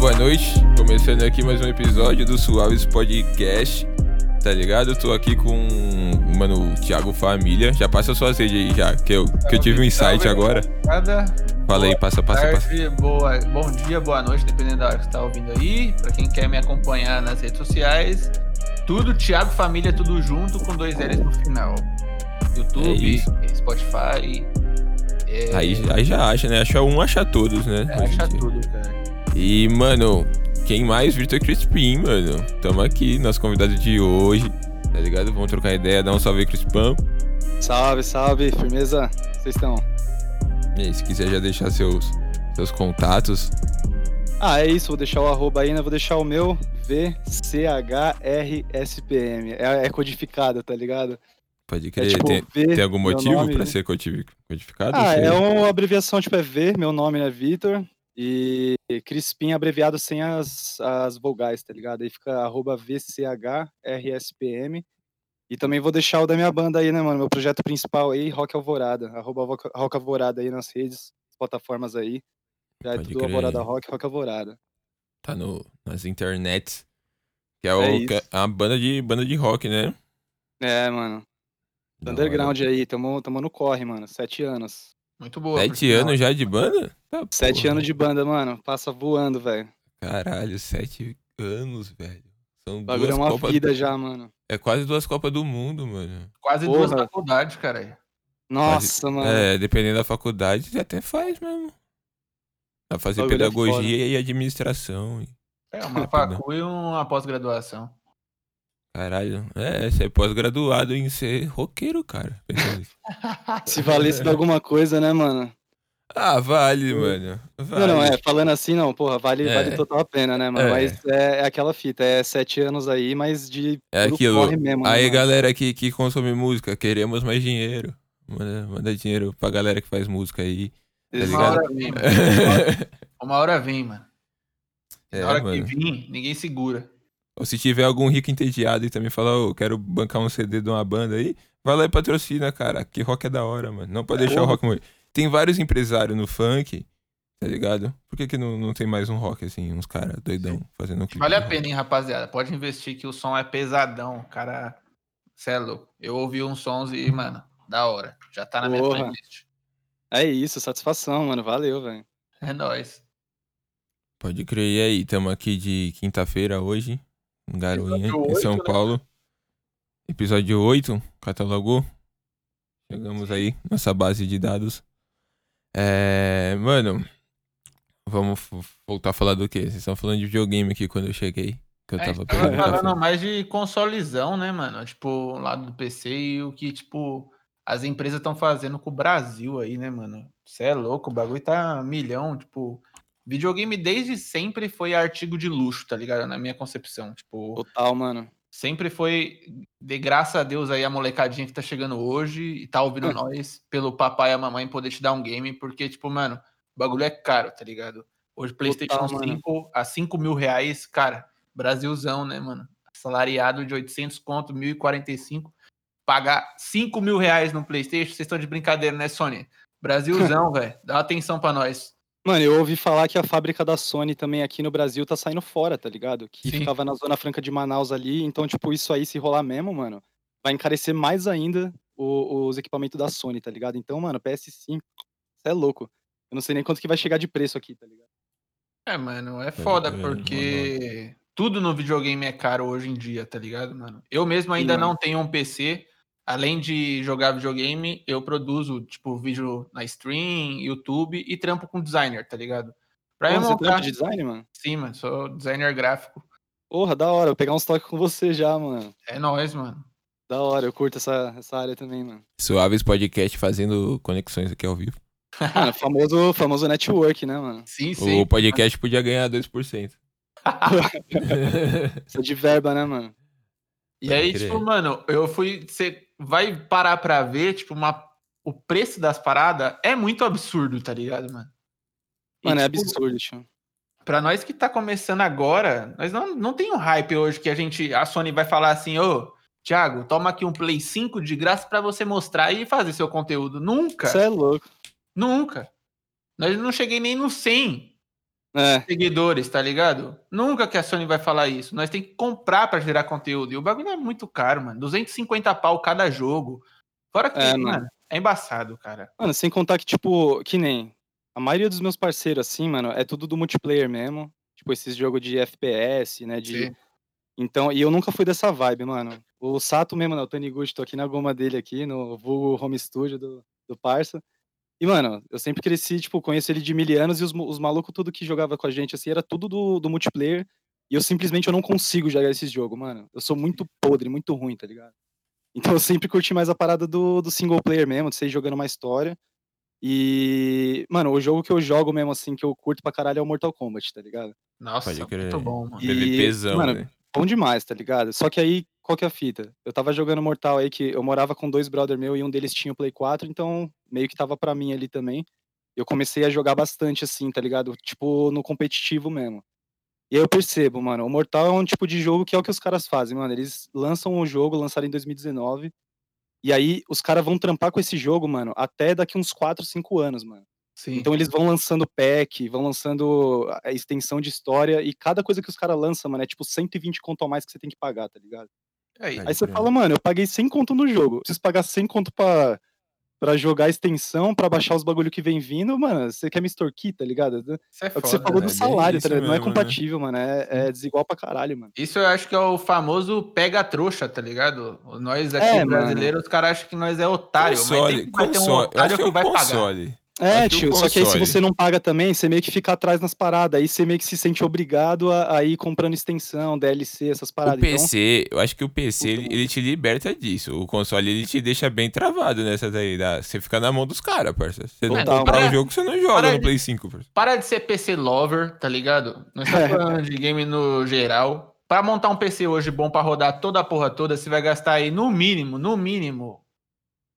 boa noite. Começando aqui mais um episódio do Suave S Podcast, tá ligado? Eu tô aqui com, mano, o Thiago Família. Já passa a sua sede aí, já, que eu tive um insight agora. Fala aí, passa. Bom dia, boa noite, dependendo da hora que você tá ouvindo aí. Pra quem quer me acompanhar nas redes sociais, tudo Thiago Família, tudo junto, com 2 L's no final. YouTube, Spotify... Aí já acha, né? Acha um, acha todos, né? Acha tudo, cara. E, mano, quem mais? Vitor Crispim, mano. Tamo aqui, nosso convidado de hoje, tá ligado? Vamos trocar ideia, dar um salve aí, Crispão. Salve, salve, firmeza. Vocês estão? E aí, se quiser já deixar seus contatos. É isso, vou deixar o arroba aí, né? Vou deixar o meu, VCHRSPM. É codificado, tá ligado? Pode crer, tipo, tem algum motivo pra ser codificado? É uma abreviação, tipo, é V, meu nome é Vitor, e Crispim abreviado sem as vogais, tá ligado? Aí fica arroba VCHRSPM, e também vou deixar o da minha banda aí, né, mano, meu projeto principal aí, Rock Alvorada, arroba Rock Alvorada aí nas redes, plataformas aí, já é tudo Alvorada Rock Alvorada. Tá nas internets, que é a banda de rock, né? É, mano. Underground aí, tamo no corre, mano, 7 anos. Muito boa. 7 anos já de banda? Ah, 7 anos de banda, mano, passa voando, velho. Caralho, 7 anos, velho. São duas é uma Copa vida do... já, mano. É quase 2 Copas do Mundo, mano. Quase 2 faculdades, cara. Nossa, quase... mano. É, dependendo da faculdade, já até faz mesmo. Vai fazer pedagogia e administração. É, uma facu e uma pós-graduação. Caralho, você é pós-graduado em ser roqueiro, cara. Se valesse de alguma coisa, né, mano? Vale, mano. Vale. Não, falando assim, não, porra, vale total a pena, né, mano? Mas é aquela fita, 7 anos aí, mas de... É aquilo, corre mesmo, aí, né, galera que consome música, queremos mais dinheiro. Manda dinheiro pra galera que faz música aí. Tá ligado? Uma hora vem, mano. Na hora que vir, ninguém segura. Ou se tiver algum rico entediado e também falar, quero bancar um CD de uma banda aí, vai lá e patrocina, cara, que rock é da hora, mano. Não pode deixar o rock morrer. Tem vários empresários no funk, tá ligado? Por que não tem mais um rock, assim, uns caras doidão fazendo um clipe? Vale a pena, hein, rapaziada? Pode investir que o som é pesadão, cara. Cê é louco. Eu ouvi uns sons e, mano, da hora. Já tá na minha playlist. É isso, satisfação, mano. Valeu, velho. É nóis. Pode crer. E aí, tamo aqui de quinta-feira hoje. Garoinha, 8, em São Paulo, né? Episódio 8, catalogou. Chegamos aí, nossa base de dados. Mano, vamos voltar a falar do quê? Vocês estão falando de videogame aqui quando eu cheguei. Que eu tava falando mais de consolezão, né, mano? Tipo, lá do PC e o que, tipo, as empresas estão fazendo com o Brasil aí, né, mano? Você é louco, o bagulho tá milhão, tipo... Videogame desde sempre foi artigo de luxo, tá ligado? Na minha concepção, tipo... Total, mano. Sempre foi, de graça a Deus aí, a molecadinha que tá chegando hoje e tá ouvindo nós, pelo papai e a mamãe poder te dar um game, porque, tipo, mano, o bagulho é caro, tá ligado? Hoje, PlayStation 5 a R$5.000, cara, Brasilzão, né, mano? Assalariado de 800 conto, 1.045, pagar R$5.000 no PlayStation, vocês estão de brincadeira, né, Sony? Brasilzão, velho, dá uma atenção pra nós. Mano, eu ouvi falar que a fábrica da Sony também aqui no Brasil tá saindo fora, tá ligado? Que ficava na Zona Franca de Manaus ali, então, tipo, isso aí se rolar mesmo, mano, vai encarecer mais ainda os equipamentos da Sony, tá ligado? Então, mano, PS5, isso é louco. Eu não sei nem quanto que vai chegar de preço aqui, tá ligado? É, mano, é foda porque tudo no videogame é caro hoje em dia, tá ligado, mano? Eu mesmo ainda não tenho um PC... Além de jogar videogame, eu produzo, tipo, vídeo na stream, YouTube e trampo com designer, tá ligado? Pra eu montar... Você trampa de design, mano? Sim, mano, sou designer gráfico. Porra, da hora, vou pegar uns toques com você já, mano. É nóis, mano. Da hora, eu curto essa área também, mano. Suaves Podcast fazendo conexões aqui ao vivo. Mano, famoso network, né, mano? Sim. O podcast podia ganhar 2%. Isso é de verba, né, mano? E aí, tipo, mano, eu fui... Você vai parar pra ver, tipo, o preço das paradas é muito absurdo, tá ligado, mano? Mano, tipo, é absurdo, tio. Pra nós que tá começando agora, nós não tem um hype hoje que a Sony vai falar assim, Thiago, toma aqui um Play 5 de graça pra você mostrar e fazer seu conteúdo. Nunca. Você é louco. Nunca. Nós não cheguei nem no 100. seguidores, tá ligado? Nunca que a Sony vai falar isso. Nós tem que comprar pra gerar conteúdo. E o bagulho é muito caro, mano. 250 pau cada jogo. Fora que, mano, é embaçado, cara. Mano, sem contar que, tipo, que nem... A maioria dos meus parceiros, assim, mano, é tudo do multiplayer mesmo. Tipo, esses jogos de FPS, né? Sim. Então, e eu nunca fui dessa vibe, mano. O Sato mesmo, né? O Taniguchi, tô aqui na goma dele aqui, no vulgo home studio do parça. E, mano, eu sempre cresci, tipo, conheço ele de mil anos e os malucos tudo que jogava com a gente, assim, era tudo do multiplayer. E eu simplesmente não consigo jogar esse jogo, mano. Eu sou muito podre, muito ruim, tá ligado? Então eu sempre curti mais a parada do single player mesmo, de você ir jogando uma história. E, mano, o jogo que eu jogo mesmo, assim, que eu curto pra caralho é o Mortal Kombat, tá ligado? Nossa, muito bom, mano. PVPzão, mano, né? Bom demais, tá ligado? Só que aí, qual que é a fita? Eu tava jogando Mortal aí, que eu morava com dois brother meu e um deles tinha o Play 4, então meio que tava pra mim ali também. Eu comecei a jogar bastante, assim, tá ligado? Tipo, no competitivo mesmo. E aí eu percebo, mano, o Mortal é um tipo de jogo que é o que os caras fazem, mano. Eles lançam o jogo, lançaram em 2019, e aí os caras vão trampar com esse jogo, mano, até daqui uns 4, 5 anos, mano. Sim. Então eles vão lançando pack, vão lançando a extensão de história, e cada coisa que os caras lançam, mano, é tipo 120 conto a mais que você tem que pagar, tá ligado? Aí você fala, mano, eu paguei 100 conto no jogo, preciso pagar 100 conto pra jogar a extensão, pra baixar os bagulho que vem vindo, mano, você quer me extorquir, tá ligado? Isso é foda, o que você falou, né? Do salário, tá ligado? Mesmo, não é compatível, né? Mano, é desigual pra caralho, mano. Isso eu acho que é o famoso pega-trouxa, tá ligado? Nós aqui brasileiros, os caras acham que nós é otário, console, mas tem que vai ter um otário que vai console. Pagar. É, tio, só que aí se você não paga também, você meio que fica atrás nas paradas, aí você meio que se sente obrigado a ir comprando extensão, DLC, essas paradas. O PC, então... eu acho que o PC, ele te liberta disso, o console, ele te deixa bem travado nessa daí, você fica na mão dos caras, parça. Você não comprar o jogo, você não joga no Play 5, parça. Para de ser PC lover, tá ligado? Não está falando de game no geral. Pra montar um PC hoje bom pra rodar toda a porra toda, você vai gastar aí no mínimo,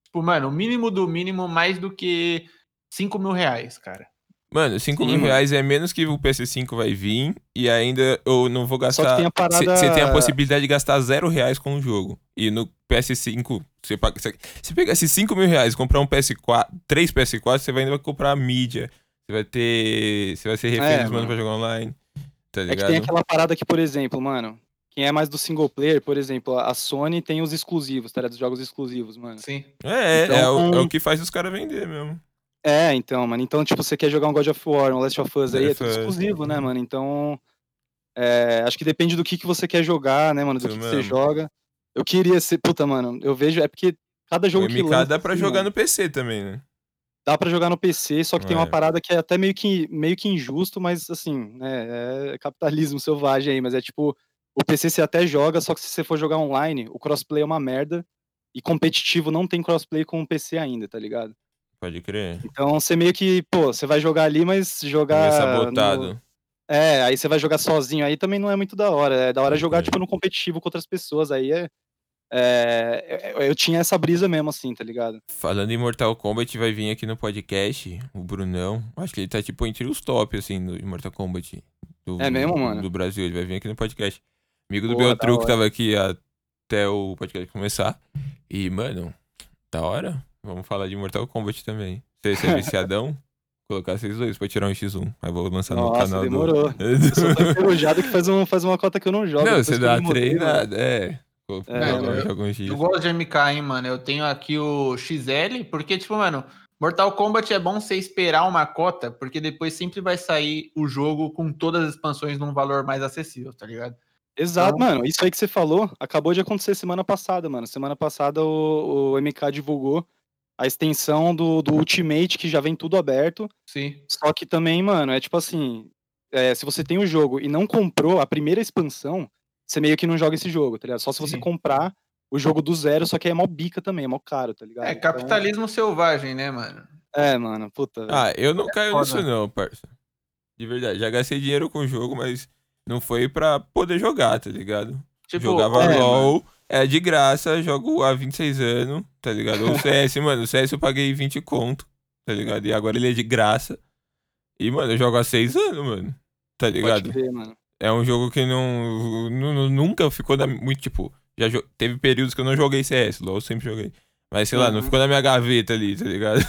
tipo, mano, o mínimo do mínimo, mais do que... 5 mil reais, cara. Mano, 5 mil reais é menos que o PS5 vai vir e ainda eu não vou gastar... Só que tem a parada... Você tem a possibilidade de gastar R$0 com o jogo. E no PS5, você paga... Se pegar esses 5 mil reais e comprar um PS4, 3 PS4, você ainda vai comprar a mídia. Você vai ter... Você vai ser refém dos manos pra jogar online. Tá ligado? É que tem aquela parada que, por exemplo, mano... Quem é mais do single player, por exemplo, a Sony tem os exclusivos, tá ligado? Os jogos exclusivos, mano. Sim. É o que faz os caras vender mesmo. É, então, mano. Então, tipo, você quer jogar um God of War, um Last of Us aí, é tudo exclusivo, né, mano? Então, acho que depende do que você quer jogar, né, mano? Do que você joga. Eu queria ser... Puta, mano, eu vejo... É porque cada jogo que lança... Dá pra jogar no PC também, né? Dá pra jogar no PC, só que tem uma parada que é até meio que injusto, mas, assim, né, é capitalismo selvagem aí, mas é tipo, o PC você até joga, só que se você for jogar online, o crossplay é uma merda, e competitivo não tem crossplay com o PC ainda, tá ligado? Pode crer. Então você meio que, pô, você vai jogar ali, mas jogar... sabotado. Aí você vai jogar sozinho, aí também não é muito da hora. É da hora jogar, tipo, no competitivo com outras pessoas, aí eu tinha essa brisa mesmo, assim, tá ligado? Falando em Mortal Kombat, vai vir aqui no podcast o Brunão. Acho que ele tá, tipo, entre os top, assim, do Mortal Kombat. É mesmo, mano? Do Brasil, ele vai vir aqui no podcast. Amigo do Beltru, que tava aqui até o podcast começar. E, mano, da hora... Vamos falar de Mortal Kombat também. Você é viciadão? Vou colocar vocês dois pra tirar um X1. Aí vou lançar no canal demorou. Eu sou tão enferrujado que faz uma cota que eu não jogo. Não, você dá treinada, Eu gosto de MK, hein, mano. Eu tenho aqui o XL, porque, tipo, mano, Mortal Kombat é bom você esperar uma cota, porque depois sempre vai sair o jogo com todas as expansões num valor mais acessível, tá ligado? Exato, então... mano. Isso aí que você falou acabou de acontecer semana passada, mano. Semana passada o MK divulgou a extensão do Ultimate, que já vem tudo aberto. Sim. Só que também, mano, é tipo assim... se você tem o jogo e não comprou a primeira expansão, você meio que não joga esse jogo, tá ligado? Só se você comprar o jogo do zero, só que é mó bica também, é mó caro, tá ligado? É capitalismo selvagem, né, mano? É, mano, puta... eu não caio nisso não, parça. De verdade, já gastei dinheiro com o jogo, mas não foi pra poder jogar, tá ligado? Tipo, jogava LOL... Mano. É de graça, jogo há 26 anos, tá ligado? O CS, mano, o CS eu paguei 20 conto, tá ligado? E agora ele é de graça. E, mano, eu jogo há 6 anos, mano, tá ligado? Pode ver, mano. É um jogo que nunca ficou muito, tipo... Teve períodos que eu não joguei CS, LOL eu sempre joguei. Mas, sei lá, não ficou na minha gaveta ali, tá ligado?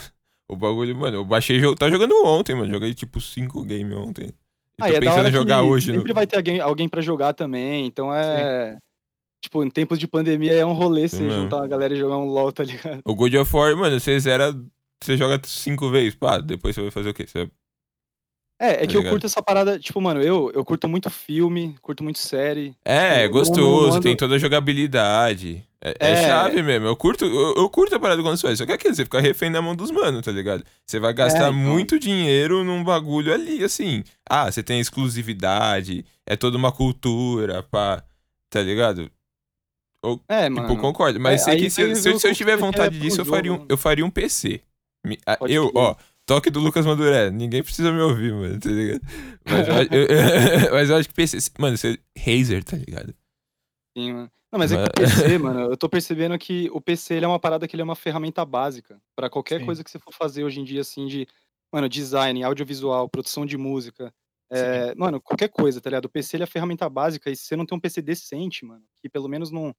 O bagulho, mano, eu baixei... Tava jogando ontem, mano, joguei tipo 5 games ontem. Ah, tô pensando em jogar hoje. Sempre vai ter alguém pra jogar também, então é... Sim. Tipo, em tempos de pandemia é um rolê você juntar a galera e jogar um LOL, tá ligado? O God of War, mano, você zera... Você joga 5 vezes, pá, depois você vai fazer o quê? Você... É que eu curto essa parada, tipo, mano, eu curto muito filme, curto muito série. É gostoso, tem toda a jogabilidade. É chave mesmo, eu curto a parada quando você faz. Só que aquilo, você fica refém na mão dos manos, tá ligado? Você vai gastar muito dinheiro num bagulho ali, assim. Ah, você tem exclusividade, é toda uma cultura, pá, tá ligado? Eu, mano. Tipo, concordo, mas sei que se eu tiver vontade disso, eu faria um PC. Toque do Lucas Maduré, ninguém precisa me ouvir, mano, tá ligado? Mas eu acho que PC... Mano, você é Razer, tá ligado? Sim, mano. Não, mas é que o PC, mano, eu tô percebendo que o PC, ele é uma parada que ele é uma ferramenta básica pra qualquer coisa que você for fazer hoje em dia, assim, de... Mano, design, audiovisual, produção de música. Mano, qualquer coisa, tá ligado? O PC, ele é a ferramenta básica e se você não tem um PC decente, mano, que pelo menos não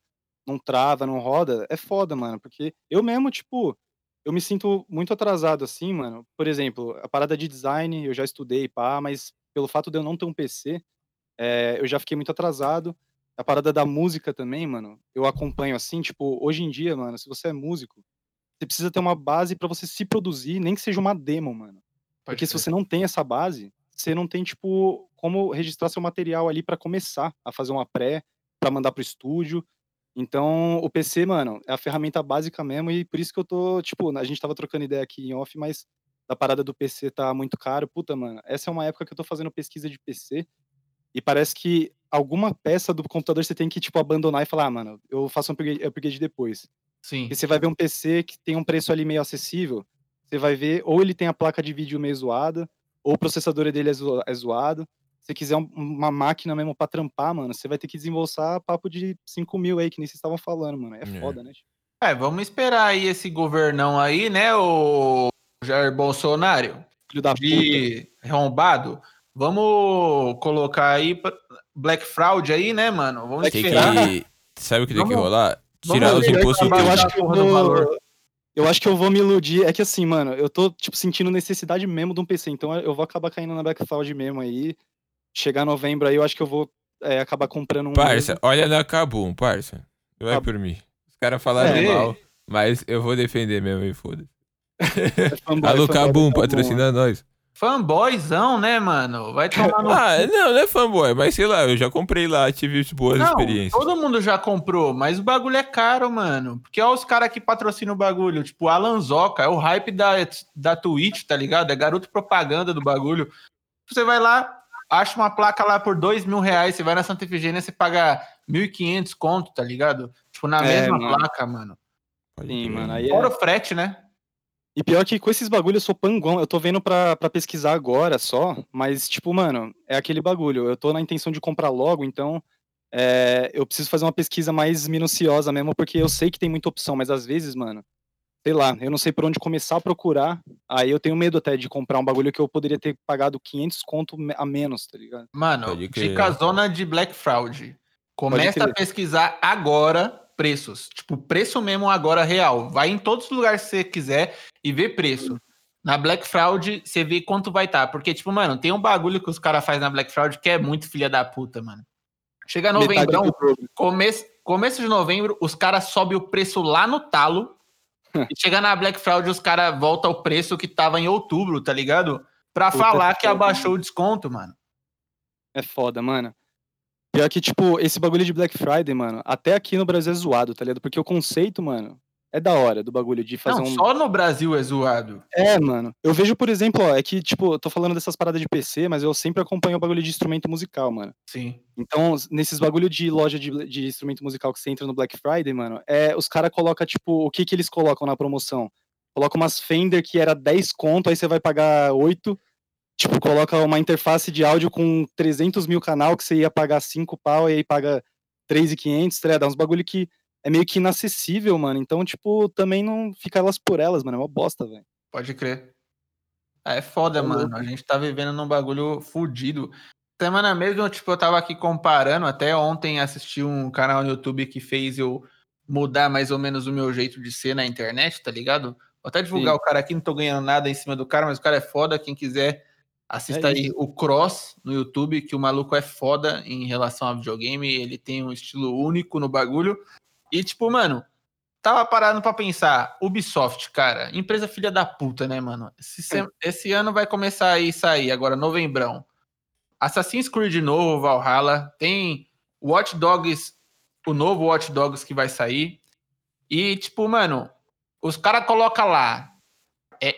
trava, não roda, é foda, mano, porque eu mesmo, tipo... Eu me sinto muito atrasado, assim, mano. Por exemplo, a parada de design, eu já estudei, pá, mas pelo fato de eu não ter um PC, eu já fiquei muito atrasado. A parada da música também, mano, eu acompanho, assim, tipo, hoje em dia, mano, se você é músico, você precisa ter uma base pra você se produzir, nem que seja uma demo, mano. Porque se você não tem essa base, você não tem, tipo, como registrar seu material ali pra começar a fazer uma pré, pra mandar pro estúdio. Então, o PC, mano, é a ferramenta básica mesmo e por isso que eu tô, tipo, a gente tava trocando ideia aqui em off, mas a parada do PC tá muito caro. Puta, mano, essa é uma época que eu tô fazendo pesquisa de PC e parece que alguma peça do computador você tem que, tipo, abandonar e falar, mano, eu faço um upgrade depois. Sim. E você vai ver um PC que tem um preço ali meio acessível, você vai ver ou ele tem a placa de vídeo meio zoada, ou o processador dele é zoado. Se você quiser uma máquina mesmo pra trampar, mano, você vai ter que desembolsar papo de 5.000 aí, que nem vocês estavam falando, mano. É foda, né? Vamos esperar aí esse governão aí, né, o Jair Bolsonaro. Filho da puta. Arrombado. Vamos colocar aí Black Friday aí, né, mano? Vamos esperar. Sabe o que tem que rolar? Tirar os impostos do valor. Eu acho que eu vou me iludir. É que assim, mano, eu tô, tipo, sentindo necessidade mesmo de um PC, então eu vou acabar caindo na Black Friday mesmo aí. Chegar novembro aí, eu acho que eu vou acabar comprando um... Parça, mesmo. Olha na Kabum, parça. Não é por mim. Os caras falaram mal, mas eu vou defender mesmo e foda-se. Alô, Kabum, patrocina nós. Fanboyzão, né, mano? Vai tomar no... Não é fanboy, mas sei lá, eu já comprei lá, tive boas experiências. Todo mundo já comprou, mas o bagulho é caro, mano. Porque olha os caras que patrocinam o bagulho, tipo, Alanzoca, é o hype da Twitch, tá ligado? É garoto propaganda do bagulho. Você vai lá... Acha uma placa lá por R$2.000, você vai na Santa Efigênia, você paga 1.500 conto, tá ligado? Tipo, na mesma placa, mano. Sim, mano. Aí fora o frete, né? E pior que com esses bagulhos eu sou pangão, eu tô vendo pra pesquisar agora só, mas tipo, mano, é aquele bagulho, eu tô na intenção de comprar logo, então eu preciso fazer uma pesquisa mais minuciosa mesmo, porque eu sei que tem muita opção, mas às vezes, mano, sei lá, eu não sei por onde começar a procurar, aí eu tenho medo até de comprar um bagulho que eu poderia ter pagado 500 conto a menos, tá ligado? Mano, dica zona de Black Friday. Começa a pesquisar agora preços. Tipo, preço mesmo agora real. Vai em todos os lugares que você quiser e vê preço. Na Black Friday, você vê quanto vai estar. Porque, tipo, mano, tem um bagulho que os caras fazem na Black Friday que é muito filha da puta, mano. Chega novembro, começo de novembro, os caras sobem o preço lá no talo. E chega na Black Friday, os caras voltam ao preço que tava em outubro, tá ligado? Pra falar que abaixou o desconto, mano. É foda, mano. Pior que, tipo, esse bagulho de Black Friday, mano, até aqui no Brasil é zoado, tá ligado? Porque o conceito, mano, é da hora do bagulho de fazer Não, só no Brasil é zoado. É, mano. Eu vejo, por exemplo, ó, é que, tipo, eu tô falando dessas paradas de PC, mas eu sempre acompanho o bagulho de instrumento musical, mano. Sim. Então, nesses bagulho de loja de instrumento musical que você entra no Black Friday, mano, os caras colocam, tipo, o que eles colocam na promoção? Colocam umas Fender que era 10 conto, aí você vai pagar 8. Tipo, coloca uma interface de áudio com 300 mil canal que você ia pagar 5 pau e aí paga 3.500, tá ligado? Dá uns bagulho que é meio que inacessível, mano. Então, tipo, também não fica elas por elas, mano. É uma bosta, velho. Pode crer. É foda, mano. A gente tá vivendo num bagulho fudido. Semana mesmo, tipo, eu tava aqui comparando. Até ontem assisti um canal no YouTube que fez eu mudar mais ou menos o meu jeito de ser na internet, tá ligado? Vou até divulgar o cara aqui. Não tô ganhando nada em cima do cara, mas o cara é foda. Quem quiser Assista aí o Cross no YouTube, que o maluco é foda em relação a videogame, ele tem um estilo único no bagulho. E tipo, mano, tava parado pra pensar, Ubisoft, cara, empresa filha da puta, né, mano? Esse ano vai começar a sair, agora novembrão. Assassin's Creed novo, Valhalla, tem Watch Dogs, o novo Watch Dogs que vai sair. E tipo, mano, os caras colocam lá,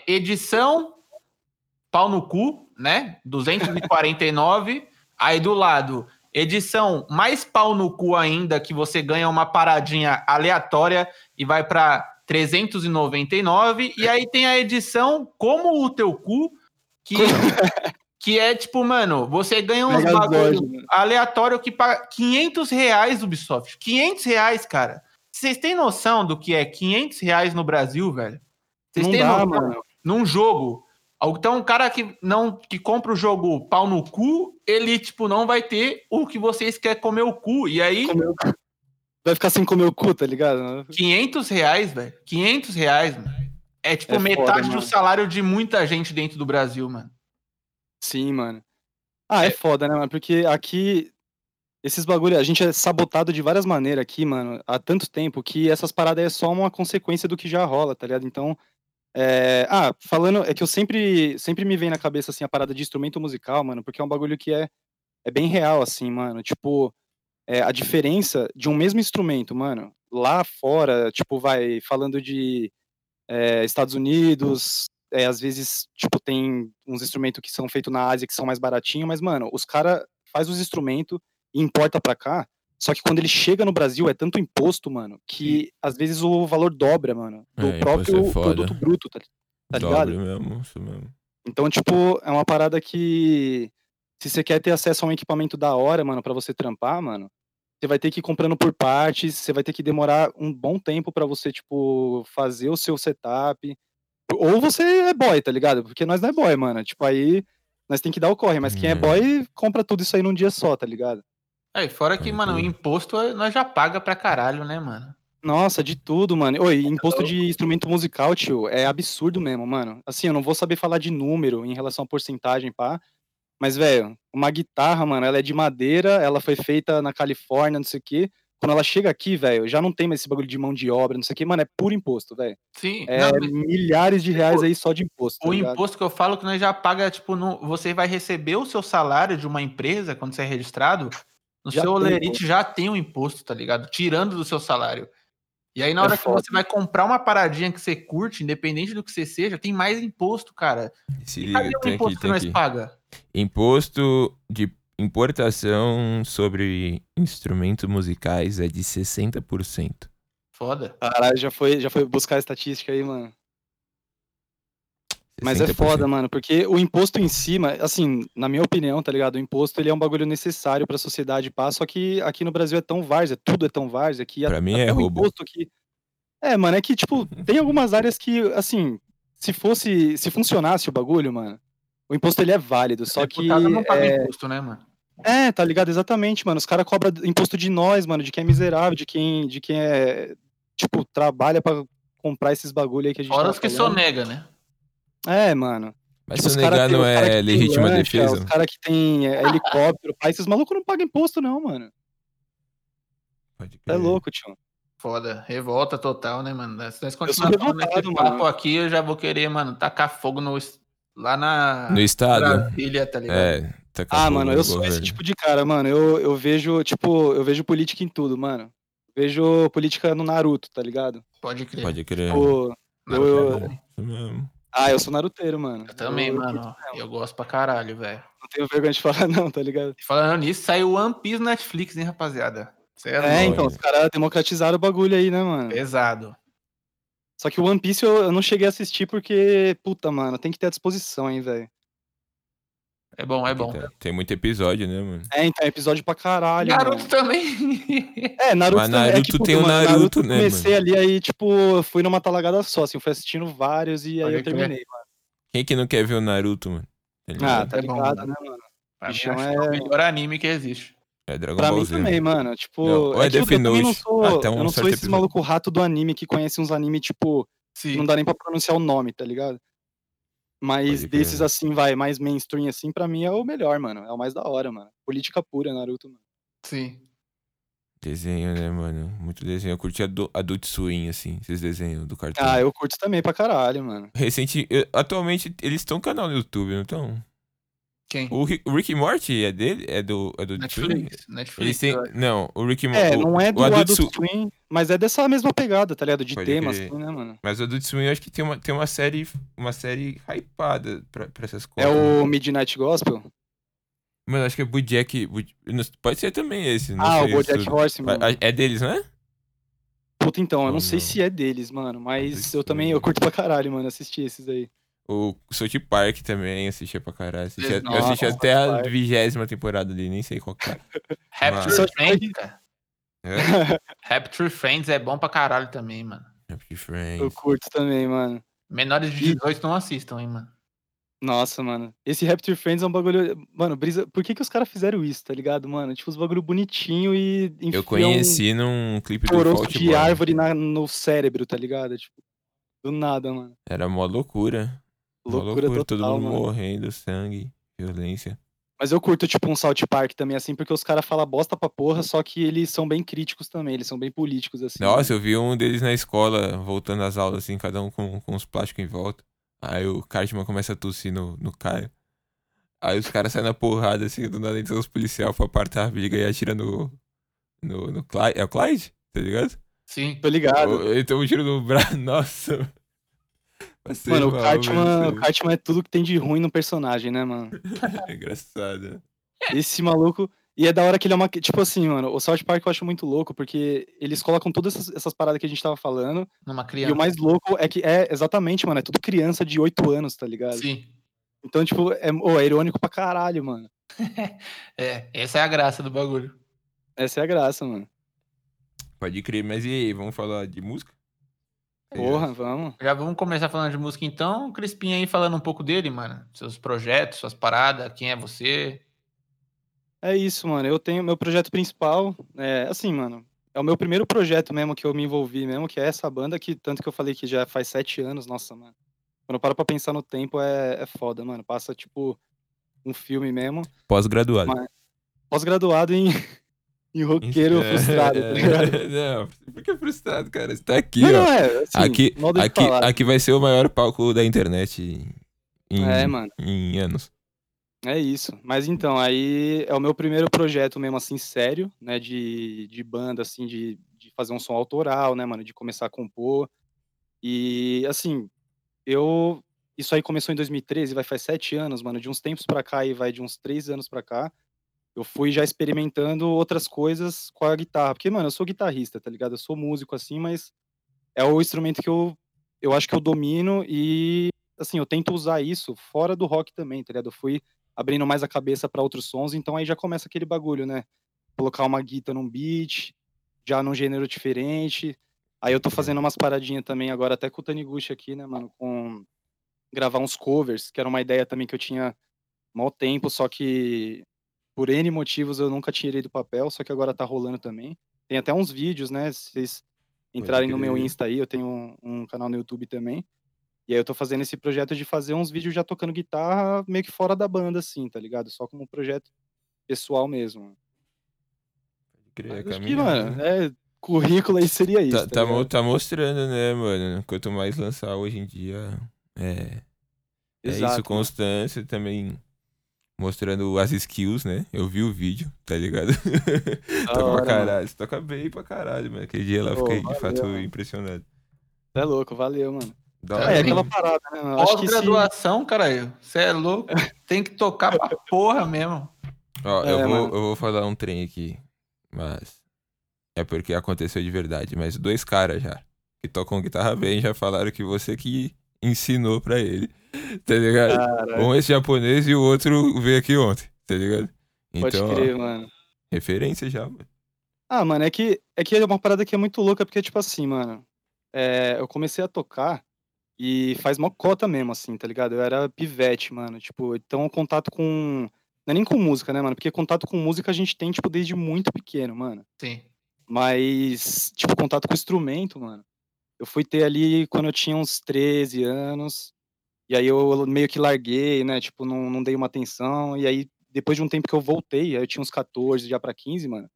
edição, pau no cu, né? 249. Aí do lado, edição mais pau no cu ainda, que você ganha uma paradinha aleatória e vai para 399. E aí tem a edição como o teu cu, que é tipo, mano, você ganha uns bagulho aleatório que paga R$500, Ubisoft. R$500, cara. Vocês têm noção do que é R$500 no Brasil, velho? Vocês têm noção? Mano. Num jogo... Então, um cara que compra o jogo pau no cu, ele, tipo, não vai ter o que vocês querem comer o cu. E aí... Vai ficar sem comer o cu, tá ligado? R$500, velho. R$500, mano. É, tipo, metade do salário de muita gente dentro do Brasil, mano. Sim, mano. Ah, é foda, né, mano? Porque aqui... Esses bagulho... A gente é sabotado de várias maneiras aqui, mano, há tanto tempo, que essas paradas é só uma consequência do que já rola, tá ligado? Então... falando, é que eu sempre me vem na cabeça, assim, a parada de instrumento musical, mano, porque é um bagulho que é bem real, assim, mano, tipo, a diferença de um mesmo instrumento, mano, lá fora, tipo, vai falando de Estados Unidos, às vezes, tipo, tem uns instrumentos que são feitos na Ásia que são mais baratinhos, mas, mano, os caras fazem os instrumentos e importa pra cá, só que quando ele chega no Brasil, é tanto imposto, mano, que às vezes o valor dobra, mano, do próprio produto bruto, tá ligado? Mesmo, isso mesmo. Então, tipo, é uma parada que, se você quer ter acesso a um equipamento da hora, mano, pra você trampar, mano, você vai ter que ir comprando por partes, você vai ter que demorar um bom tempo pra você, tipo, fazer o seu setup. Ou você é boy, tá ligado? Porque nós não é boy, mano. Tipo, aí nós tem que dar o corre, mas quem é boy compra tudo isso aí num dia só, tá ligado? Aí, fora que, mano, o imposto nós já paga pra caralho, né, mano? Nossa, de tudo, mano. Oi, imposto de instrumento musical, tio, é absurdo mesmo, mano. Assim, eu não vou saber falar de número em relação à porcentagem, pá. Mas, velho, uma guitarra, mano, ela é de madeira, ela foi feita na Califórnia, não sei o quê. Quando ela chega aqui, velho, já não tem mais esse bagulho de mão de obra, não sei o quê. Mano, é puro imposto, velho. Sim. Milhares de reais aí só de imposto. Tá ligado? Imposto que eu falo que nós já paga, tipo, você vai receber o seu salário de uma empresa quando você é registrado... No já seu olerite já tem um imposto, tá ligado? Tirando do seu salário. E aí, na hora que você vai comprar uma paradinha que você curte, independente do que você seja, tem mais imposto, cara. E cadê o imposto que nós paga? Imposto de importação sobre instrumentos musicais é de 60%. Foda. Caralho, já foi buscar a estatística aí, mano. 60%. Mas é foda, mano, porque o imposto em cima, assim, na minha opinião, tá ligado? O imposto, ele é um bagulho necessário pra sociedade, pá, só que aqui no Brasil é tão várzea, tudo é tão várzea, que pra mim é roubo. Imposto que... É, mano, é que, tipo, tem algumas áreas que, assim, se funcionasse o bagulho, mano, o imposto, ele é válido, só que... Deputado não paga imposto, né, mano? É, tá ligado? Exatamente, mano, os caras cobram imposto de nós, mano, de quem é miserável, de quem é, tipo, trabalha pra comprar esses bagulho aí que a gente tá falando. Fora os que sonega, né? É, mano. Mas tipo, se negar não é legítima defesa. Os caras que tem helicóptero, pai, esses malucos não pagam imposto não, mano. É louco, tio. Foda. Revolta total, né, mano? Se nós continuarmos nesse papo aqui, eu já vou querer, mano, tacar fogo lá na... No estado. Brasília, tá ligado? É, tacar fogo. Ah, mano, eu sou esse tipo de cara, mano. Eu vejo, tipo, política em tudo, mano. Eu vejo política no Naruto, tá ligado? Pode crer. Tipo, Ah, eu sou naruteiro, mano. Eu também, mano. Eu gosto pra caralho, velho. Não tenho vergonha de falar não, tá ligado? E falando nisso, saiu One Piece na Netflix, hein, rapaziada? Então, os caras democratizaram o bagulho aí, né, mano? Pesado. Só que o One Piece eu não cheguei a assistir porque, puta, mano, tem que ter a disposição, hein, velho. É bom. Tem muito episódio, né, mano? Então, é episódio pra caralho. Naruto, mano. Também. Naruto também. Naruto é, tipo, tem o Naruto, né, comecei mano? Ali, aí, tipo, fui numa talagada só, assim, fui assistindo vários e aí eu terminei, mano. Quem que não quer ver o Naruto, mano? Tá ligado, né, mano? Bichão é o melhor anime que existe. É Dragon Ball Z. Pra mim também, mano, tipo... Não, eu não sou esse maluco rato do anime que conhece uns anime, tipo, não dá nem pra pronunciar o nome, tá ligado? Mas desses, assim, vai, mais mainstream, assim, pra mim é o melhor, mano. É o mais da hora, mano. Política pura, Naruto, mano. Sim. Desenho, né, mano? Muito desenho. Eu curti Adult Swim, assim, esses desenhos do cartão. Ah, eu curto também pra caralho, mano. Atualmente, eles estão no canal no YouTube, não estão? Quem? O Rick Morty é dele? É do Adult Netflix, Swim? Netflix. Não, o Rick Morty... É, não é do Adult Swim, mas é dessa mesma pegada, tá ligado? De pode temas, assim, né, mano? Mas o Adult Swim, eu acho que tem uma série... Uma série hypada pra essas coisas. É o Midnight Gospel? Mano, acho que é BoJack... Pode ser também esse. Não sei, o BoJack Horseman. É deles, né? Puta, então, eu não sei se é deles, mano. Mas eu também... Eu curto pra caralho, mano, assistir esses aí. O South Park também assistia pra caralho. Eu assisti até a 20ª temporada dele, nem sei qual que é. Rapture Friends, cara. Rapture Friends é bom pra caralho também, mano. Rapture Friends. Eu curto também, mano. Menores de 18 não assistam, hein, mano. Nossa, mano. Esse Rapture Friends é um bagulho... Mano, brisa... Por que os caras fizeram isso, tá ligado, mano? Tipo, os bagulho bonitinho e... Eu conheci num clipe do Faustão. Coroço de árvore no cérebro, tá ligado? Tipo, do nada, mano. Era mó loucura. Loucura total, todo mundo mano. Morrendo, sangue, violência. Mas eu curto, tipo, um South Park também, assim, porque os caras falam bosta pra porra, só que eles são bem críticos também, eles são bem políticos, assim. Nossa, né? Eu vi um deles na escola, voltando às aulas, assim, cada um com uns plásticos em volta. Aí o Cartman começa a tossir no Caio. Aí os caras saem na porrada, assim, do nada, então os policiais pra apartar a briga e atira no Clyde. É o Clyde? Tá ligado? Sim, tô ligado. Ele toma um tiro no braço, nossa... Assim, mano, o Cartman é tudo que tem de ruim no personagem, né, mano? É engraçado. Esse maluco... E é da hora que ele é uma... Tipo assim, mano, o South Park eu acho muito louco, porque eles colocam todas essas paradas que a gente tava falando. Numa criança. E o mais louco é que... É, exatamente, mano, é tudo criança de 8 anos, tá ligado? Sim. Então, tipo, é irônico pra caralho, mano. Essa é a graça do bagulho. Essa é a graça, mano. Pode crer, mas e aí, vamos falar de música? Porra, vamos. Já vamos começar falando de música então. Crispim aí falando um pouco dele, mano. Seus projetos, suas paradas, quem é você. É isso, mano. Eu tenho meu projeto principal. Assim, mano, é o meu primeiro projeto mesmo que eu me envolvi mesmo, que é essa banda que, tanto que eu falei que já faz 7 anos, nossa, mano. Quando eu paro pra pensar no tempo é foda, mano. Passa, tipo, um filme mesmo. Pós-graduado. Mas... Pós-graduado em... E roqueiro frustrado, tá ligado? Não, por que frustrado, cara? Você tá aqui, não, ó. Assim, aqui vai ser o maior palco da internet em anos. É isso. Mas então, aí é o meu primeiro projeto mesmo, assim, sério, né? De banda, assim, de fazer um som autoral, né, mano? De começar a compor. E, assim, Isso aí começou em 2013, vai faz 7 anos, mano. De uns tempos pra cá e vai de uns 3 anos pra cá. Eu fui já experimentando outras coisas com a guitarra. Porque, mano, eu sou guitarrista, tá ligado? Eu sou músico, assim, mas é o instrumento que eu acho que eu domino e, assim, eu tento usar isso fora do rock também, tá ligado? Eu fui abrindo mais a cabeça pra outros sons, então aí já começa aquele bagulho, né? Colocar uma guitarra num beat, já num gênero diferente. Aí eu tô fazendo umas paradinhas também agora, até com o Taniguchi aqui, né, mano? Com gravar uns covers, que era uma ideia também que eu tinha maior tempo, só que... Por N motivos eu nunca tirei do papel, só que agora tá rolando também. Tem até uns vídeos, né? Se vocês entrarem no meu Insta aí, eu tenho um canal no YouTube também. E aí eu tô fazendo esse projeto de fazer uns vídeos já tocando guitarra meio que fora da banda, assim, tá ligado? Só como um projeto pessoal mesmo. Acho que, mano, currículo aí seria isso. Tá mostrando, né, mano? Quanto mais lançar hoje em dia, exato, isso, constância, né? Também... Mostrando as skills, né? Eu vi o vídeo, tá ligado? Toca pra caralho. Você toca bem pra caralho, mano. Aquele dia lá eu fiquei, de fato, mano, impressionado. Você é louco, valeu, mano. É aquela parada, né, mano? Pós-graduação, caralho. Você é louco. Tem que tocar pra porra mesmo. Ó, eu vou falar um trem aqui. Mas... É porque aconteceu de verdade. Mas 2 caras já, que tocam guitarra bem, já falaram que você que... ensinou pra ele, tá ligado? Caraca. Um esse japonês e o outro veio aqui ontem, tá ligado? Então, pode crer, ó, mano. Referência já, mano. Ah, mano, é que é uma parada que é muito louca, porque, tipo assim, mano, eu comecei a tocar e faz mocota mesmo, assim, tá ligado? Eu era pivete, mano, tipo, então o contato com... Não é nem com música, né, mano? Porque contato com música a gente tem, tipo, desde muito pequeno, mano. Sim. Mas, tipo, contato com instrumento, mano, eu fui ter ali quando eu tinha uns 13 anos, E aí eu meio que larguei, né? Tipo, não dei uma atenção. E aí, depois de um tempo que eu voltei, aí eu tinha uns 14 já pra 15, mano.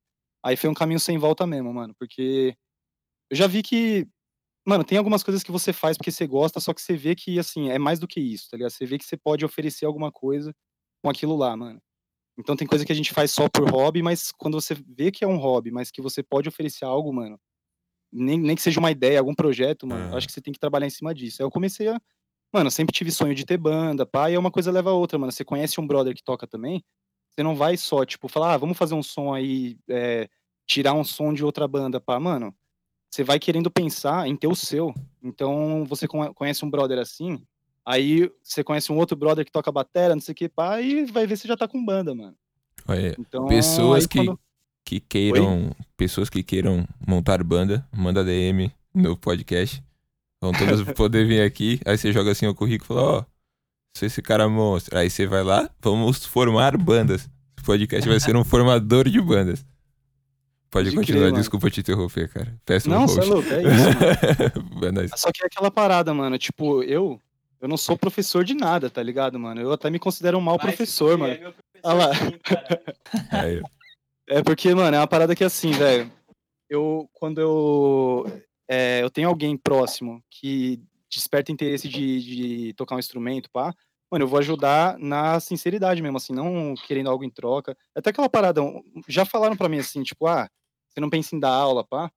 Aí foi um caminho sem volta mesmo, mano. Porque eu já vi que, mano, tem algumas coisas que você faz porque você gosta, só que você vê que, assim, é mais do que isso, tá ligado? Você vê que você pode oferecer alguma coisa com aquilo lá, mano. Então tem coisa que a gente faz só por hobby, mas quando você vê que é um hobby, mas que você pode oferecer algo, mano, nem que seja uma ideia, algum projeto, mano, acho que você tem que trabalhar em cima disso. Aí eu comecei a... Mano, eu sempre tive sonho de ter banda, pá, e uma coisa leva a outra, mano. Você conhece um brother que toca também, você não vai só, tipo, falar, ah, vamos fazer um som aí, tirar um som de outra banda, pá, mano. Você vai querendo pensar em ter o seu. Então, você conhece um brother assim, aí você conhece um outro brother que toca batera, não sei o que, pá, e vai ver se já tá com banda, mano. Olha, então, pessoas que queiram... Oi? Pessoas que queiram montar banda, manda DM no podcast. Vão todos poder vir aqui, aí você joga assim o currículo e fala, ó, sou esse cara monstro. Aí você vai lá, vamos formar bandas. O podcast vai ser um formador de bandas. Pode continuar, crer, desculpa te interromper, cara. Péssimo host. Não, você é louco, é isso, mano. É nóis. Só que é aquela parada, mano, tipo, eu não sou professor de nada, tá ligado, mano? Eu até me considero um mau professor, mano. Olha lá. Sim, é porque, mano, é uma parada que é assim, velho, eu tenho alguém próximo que desperta interesse de tocar um instrumento, pá, mano, eu vou ajudar na sinceridade mesmo, assim, não querendo algo em troca. Até aquela parada, já falaram pra mim assim, tipo, ah, você não pensa em dar aula, pá.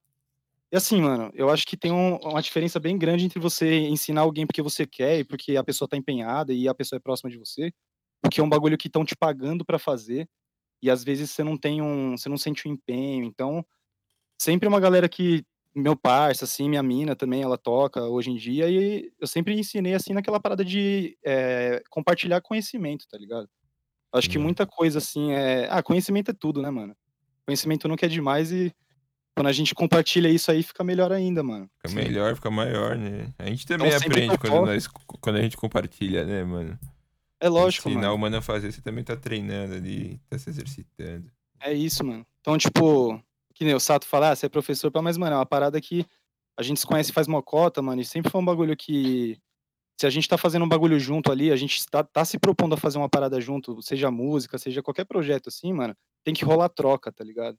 E assim, mano, eu acho que tem uma diferença bem grande entre você ensinar alguém porque você quer e porque a pessoa tá empenhada e a pessoa é próxima de você, porque é um bagulho que estão te pagando pra fazer e às vezes você não sente o empenho. Então, sempre uma galera que... Meu parça, assim, minha mina também, ela toca hoje em dia, e eu sempre ensinei, assim, naquela parada de compartilhar conhecimento, tá ligado? Acho que muita coisa, assim, conhecimento é tudo, né, mano? Conhecimento nunca é demais e quando a gente compartilha isso aí, fica melhor ainda, mano. Fica assim, melhor, fica maior, né? A gente também aprende quando a gente compartilha, né, mano? É lógico, ensinar mano. Ensinar o mano a fazer, você também tá treinando ali, tá se exercitando. É isso, mano. Então, tipo... Que nem o Sato fala, ah, você é professor, mas, mano, é uma parada que a gente se conhece e faz mocota, mano, e sempre foi um bagulho que, se a gente tá fazendo um bagulho junto ali, a gente tá se propondo a fazer uma parada junto, seja música, seja qualquer projeto assim, mano, tem que rolar troca, tá ligado?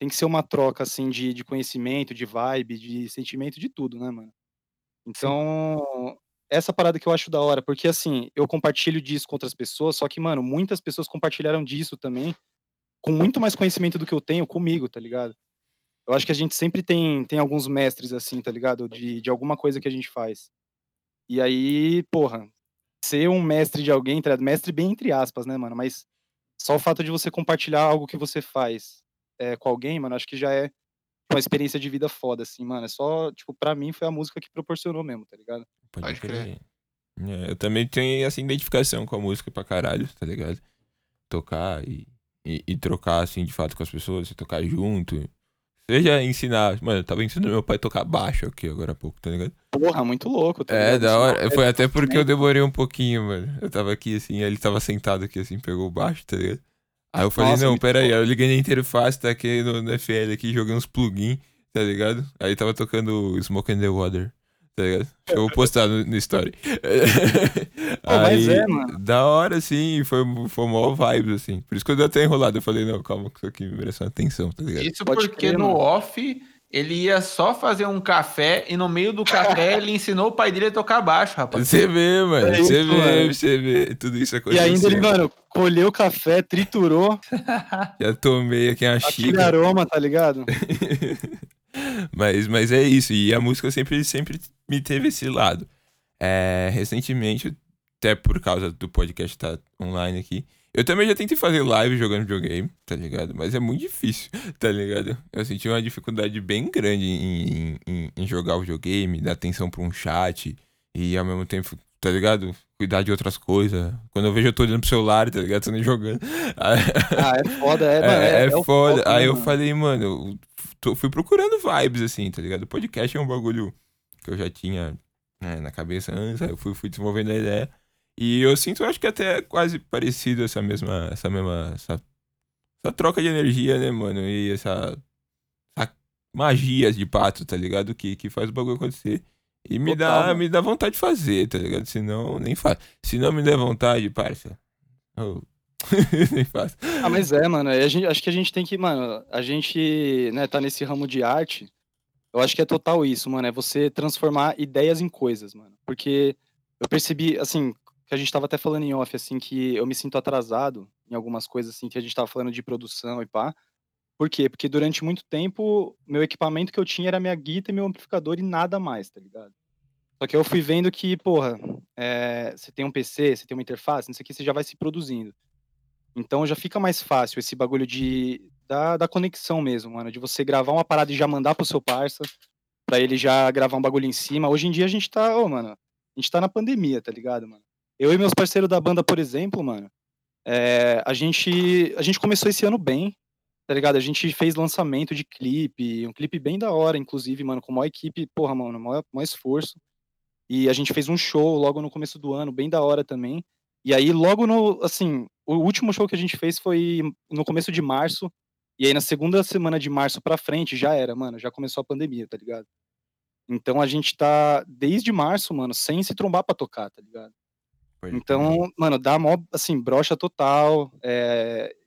Tem que ser uma troca, assim, de conhecimento, de vibe, de sentimento, de tudo, né, mano? Então, essa parada que eu acho da hora, porque, assim, eu compartilho disso com outras pessoas, só que, mano, muitas pessoas compartilharam disso também, com muito mais conhecimento do que eu tenho comigo, tá ligado? Eu acho que a gente sempre tem alguns mestres, assim, tá ligado? De alguma coisa que a gente faz. E aí, porra, ser um mestre de alguém, mestre bem entre aspas, né, mano? Mas só o fato de você compartilhar algo que você faz com alguém, mano, acho que já é uma experiência de vida foda, assim, mano. É só, tipo, pra mim foi a música que proporcionou mesmo, tá ligado? Pode crer. Eu também tenho, assim, identificação com a música pra caralho, tá ligado? Tocar e trocar, assim, de fato com as pessoas, tocar junto. Seja ensinar... Mano, eu tava ensinando meu pai a tocar baixo aqui agora há pouco, tá ligado? Porra, muito louco. Tá ligado? Da hora. Foi até porque eu demorei um pouquinho, mano. Eu tava aqui, assim, ele tava sentado aqui, assim, pegou o baixo, tá ligado? Aí eu falei, não, peraí, eu liguei na interface, tá aqui no FL, aqui, joguei uns plugins, tá ligado? Aí tava tocando Smoke and the Water, tá ligado? Eu vou postar no story. Pô, mas aí, mano. Da hora, assim, foi mó vibes, assim. Por isso que eu dei até enrolado. Eu falei, não, calma, que isso aqui me merece uma atenção, tá ligado? Isso pode porque crer, no mano. Off, ele ia só fazer um café e no meio do café ele ensinou o pai dele a tocar baixo, rapaz. Você vê, mano. Você vê. Tudo isso aconteceu. E ainda ele, mano, colheu o café, triturou. Já tomei aqui uma xícara. Aquele aroma, tá ligado? Mas é isso. E a música sempre me teve esse lado. Recentemente, até por causa do podcast estar online aqui, eu também já tentei fazer live jogando videogame, tá ligado? Mas é muito difícil, tá ligado? Eu senti uma dificuldade bem grande em jogar o videogame, dar atenção pra um chat e ao mesmo tempo, tá ligado? Cuidar de outras coisas. Quando eu vejo, eu tô olhando pro celular, tá ligado? Tô nem jogando. Ah, é foda, é foda. Aí eu falei, mano, eu fui procurando vibes, assim, tá ligado? O podcast é um bagulho que eu já tinha na cabeça antes, aí eu fui desenvolvendo a ideia. E eu sinto, acho que até quase parecido essa troca de energia, né, mano? E essa magia de pato, tá ligado? Que faz o bagulho acontecer. E me dá vontade de fazer, tá ligado? Senão, nem faço. Se não me der vontade, parça. Oh. Nem faço. Ah, mas é, mano. Acho que a gente tem que, mano. A gente, né, tá nesse ramo de arte. Eu acho que é total isso, mano. É você transformar ideias em coisas, mano. Porque eu percebi, assim, que a gente tava até falando em off, assim, que eu me sinto atrasado em algumas coisas, assim, que a gente tava falando de produção e pá. Por quê? Porque durante muito tempo, meu equipamento que eu tinha era minha guita e meu amplificador e nada mais, tá ligado? Só que eu fui vendo que, porra, você tem um PC, você tem uma interface, não sei o que, você já vai se produzindo. Então já fica mais fácil esse bagulho da conexão mesmo, mano, de você gravar uma parada e já mandar pro seu parça, pra ele já gravar um bagulho em cima. Hoje em dia a gente tá, a gente tá na pandemia, tá ligado, mano? Eu e meus parceiros da banda, por exemplo, mano, a gente começou esse ano bem, tá ligado? A gente fez lançamento de clipe, um clipe bem da hora, inclusive, mano, com a maior equipe, porra, mano, maior esforço. E a gente fez um show logo no começo do ano, bem da hora também. E aí, logo no, assim, o último show que a gente fez foi no começo de março. E aí, na segunda semana de março pra frente, já era, mano, já começou a pandemia, tá ligado? Então, a gente tá, desde março, mano, sem se trombar pra tocar, tá ligado? Então, mano, dá mó, assim, brocha total,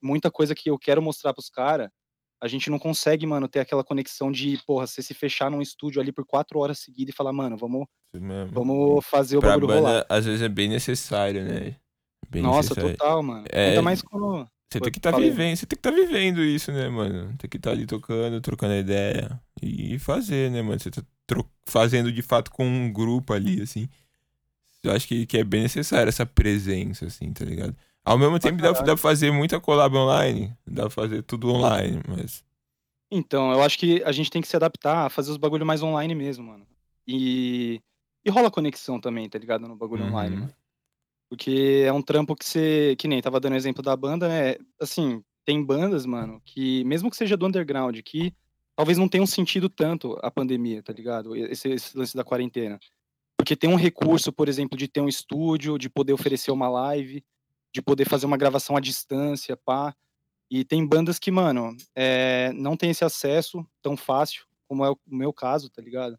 muita coisa que eu quero mostrar pros caras, a gente não consegue, mano, ter aquela conexão de, porra, você se fechar num estúdio ali por 4 horas seguidas e falar, mano, vamos fazer o bagulho rolar. Às vezes é bem necessário, né? Bem Nossa, necessário. Total, mano. Ainda mais quando... Você tem que estar vivendo isso, né, mano? Tem que estar ali tocando, trocando ideia e fazer, né, mano? Você tá fazendo, de fato, com um grupo ali, assim... Eu acho que é bem necessário essa presença, assim, tá ligado? Ao mesmo tempo dá pra fazer muita collab online, dá pra fazer tudo online, mas... Então, eu acho que a gente tem que se adaptar a fazer os bagulho mais online mesmo, mano. E rola conexão também, tá ligado? No bagulho online, mano. Porque é um trampo que você... Que nem, tava dando exemplo da banda, né? Assim, tem bandas, mano, que mesmo que seja do underground, que talvez não tenha um sentido tanto a pandemia, tá ligado? Esse lance da quarentena. Porque tem um recurso, por exemplo, de ter um estúdio, de poder oferecer uma live, de poder fazer uma gravação à distância, pá. E tem bandas que, mano, não tem esse acesso tão fácil, como é o meu caso, tá ligado?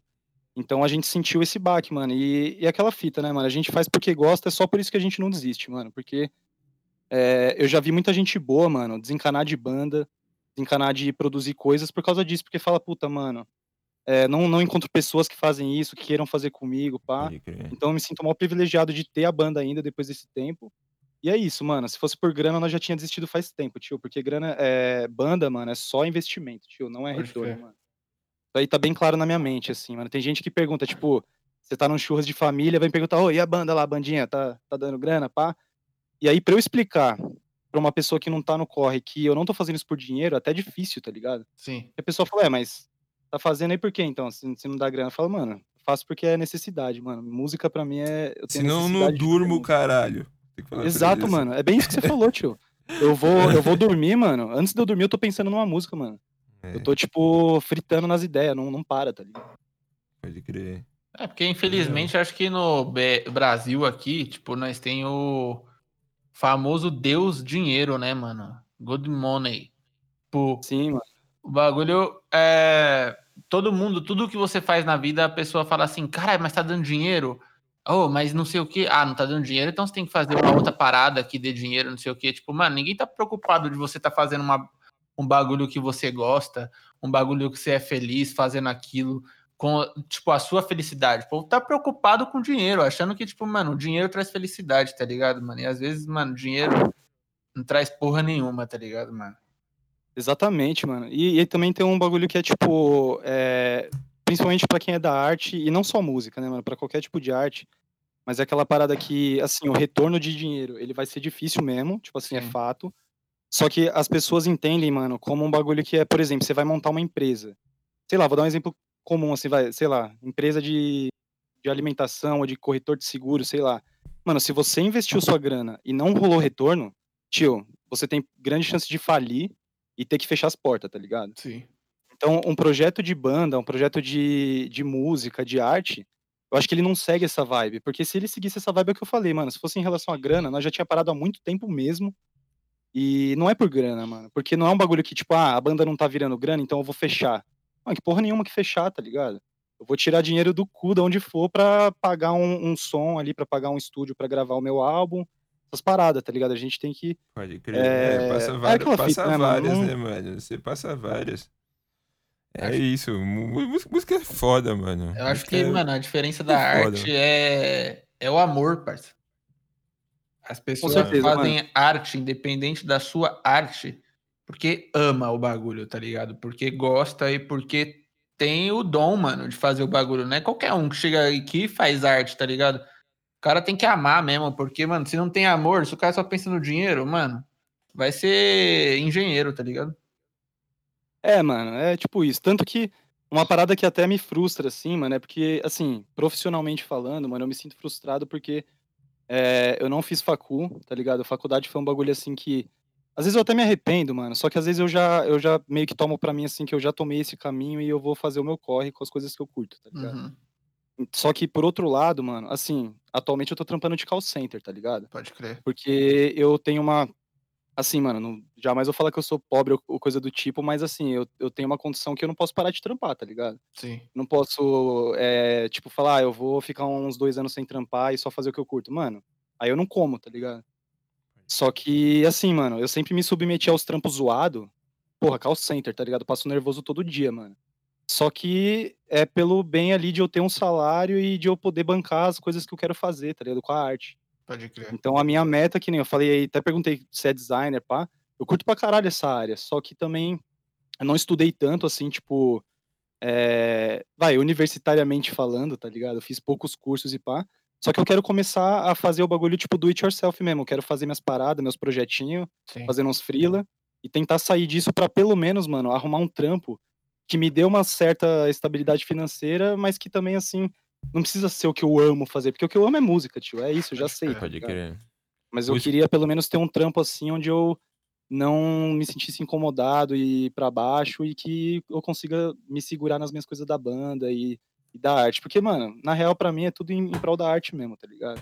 Então a gente sentiu esse baque, mano. E aquela fita, né, mano? A gente faz porque gosta, é só por isso que a gente não desiste, mano. Porque eu já vi muita gente boa, mano, desencanar de banda, desencanar de produzir coisas por causa disso. Porque fala, puta, mano... Não encontro pessoas que fazem isso, que queiram fazer comigo, pá. Então eu me sinto mal privilegiado de ter a banda ainda depois desse tempo. E é isso, mano. Se fosse por grana, nós já tinha desistido faz tempo, tio. Porque grana, banda, mano, é só investimento, tio. Não é retorno, mano. Isso aí tá bem claro na minha mente, assim, mano. Tem gente que pergunta, tipo, você tá num churras de família, vai me perguntar, e a banda lá, a bandinha, tá dando grana, pá? E aí, pra eu explicar pra uma pessoa que não tá no corre, que eu não tô fazendo isso por dinheiro, até é difícil, tá ligado? Sim. E a pessoa fala, mas... Tá fazendo aí por quê, então? Se não dá grana, eu falo, mano, eu faço porque é necessidade, mano. Música pra mim é... Eu tenho Senão eu não durmo, caralho. Exato, mano. É bem isso que você falou, tio. Eu vou dormir, mano. Antes de eu dormir, eu tô pensando numa música, mano. Eu tô, tipo, fritando nas ideias. Não para, tá ligado? Pode crer. É, porque, infelizmente, acho que no Brasil aqui, tipo, nós tem o famoso Deus Dinheiro, né, mano? Good Money. Pô. Sim, mano. O bagulho é... Todo mundo, tudo que você faz na vida, a pessoa fala assim, caralho, mas tá dando dinheiro? Oh, mas não sei o quê. Ah, não tá dando dinheiro, então você tem que fazer uma outra parada que dê dinheiro, não sei o quê. Tipo, mano, ninguém tá preocupado de você tá fazendo um bagulho que você gosta, um bagulho que você é feliz fazendo aquilo, com, tipo, a sua felicidade. O povo tá preocupado com dinheiro, achando que, tipo, mano, o dinheiro traz felicidade, tá ligado, mano? E às vezes, mano, dinheiro não traz porra nenhuma, tá ligado, mano? Exatamente, mano. E também tem um bagulho que é, tipo... Principalmente pra quem é da arte, e não só música, né, mano? Pra qualquer tipo de arte. Mas é aquela parada que, assim, o retorno de dinheiro, ele vai ser difícil mesmo. Tipo assim, é fato. Só que as pessoas entendem, mano, como um bagulho que é... Por exemplo, você vai montar uma empresa. Sei lá, vou dar um exemplo comum, assim, vai... Sei lá, empresa de alimentação ou de corretor de seguro, sei lá. Mano, se você investiu sua grana e não rolou retorno, tio, você tem grande chance de falir e ter que fechar as portas, tá ligado? Sim. Então, um projeto de banda, um projeto de música, de arte, eu acho que ele não segue essa vibe, porque se ele seguisse essa vibe é o que eu falei, mano, se fosse em relação à grana, nós já tinha parado há muito tempo mesmo, e não é por grana, mano, porque não é um bagulho que, tipo, a banda não tá virando grana, então eu vou fechar. Não, que porra nenhuma que fechar, tá ligado? Eu vou tirar dinheiro do cu de onde for pra pagar um som ali, pra pagar um estúdio pra gravar o meu álbum. Essas paradas, tá ligado? A gente tem que... Pode crer, passa várias, né, mano? Você passa várias. Isso, música é foda, mano. Eu acho que, mano, a diferença da arte é o amor, parceiro. As pessoas fazem arte, independente da sua arte, porque ama o bagulho, tá ligado? Porque gosta e porque tem o dom, mano, de fazer o bagulho. Não é qualquer um que chega aqui e faz arte, tá ligado? O cara tem que amar mesmo, porque, mano, se não tem amor, se o cara só pensa no dinheiro, mano, vai ser engenheiro, tá ligado? É, mano, é tipo isso. Tanto que uma parada que até me frustra, assim, mano, é porque, assim, profissionalmente falando, mano, eu me sinto frustrado porque eu não fiz facu, tá ligado? A faculdade foi um bagulho, assim, que... Às vezes eu até me arrependo, mano, só que às vezes eu já meio que tomo pra mim, assim, que eu já tomei esse caminho e eu vou fazer o meu corre com as coisas que eu curto, tá ligado? Uhum. Só que, por outro lado, mano, assim, atualmente eu tô trampando de call center, tá ligado? Pode crer. Porque eu tenho uma... Assim, mano, não, jamais vou falar que eu sou pobre ou coisa do tipo, mas assim, eu tenho uma condição que eu não posso parar de trampar, tá ligado? Sim. Não posso, tipo, falar, eu vou ficar uns 2 anos sem trampar e só fazer o que eu curto. Mano, aí eu não como, tá ligado? Só que, assim, mano, eu sempre me submeti aos trampos zoado. Porra, call center, tá ligado? Eu passo nervoso todo dia, mano. Só que é pelo bem ali de eu ter um salário e de eu poder bancar as coisas que eu quero fazer, tá ligado? Com a arte. Pode crer. Então a minha meta, que nem eu falei aí, até perguntei se é designer, pá, eu curto pra caralho essa área, só que também eu não estudei tanto, assim, tipo, universitariamente falando, tá ligado? Eu fiz poucos cursos e pá, só que eu quero começar a fazer o bagulho, tipo, do it yourself mesmo, eu quero fazer minhas paradas, meus projetinhos, fazendo uns freela, e tentar sair disso pra, pelo menos, mano, arrumar um trampo que me dê uma certa estabilidade financeira, mas que também, assim... Não precisa ser o que eu amo fazer, porque o que eu amo é música, tio. É isso, eu já sei. Pode crer. Mas eu queria pelo menos ter um trampo assim, onde eu não me sentisse incomodado e pra baixo, e que eu consiga me segurar nas minhas coisas da banda e da arte. Porque, mano, na real, pra mim, é tudo em prol da arte mesmo, tá ligado?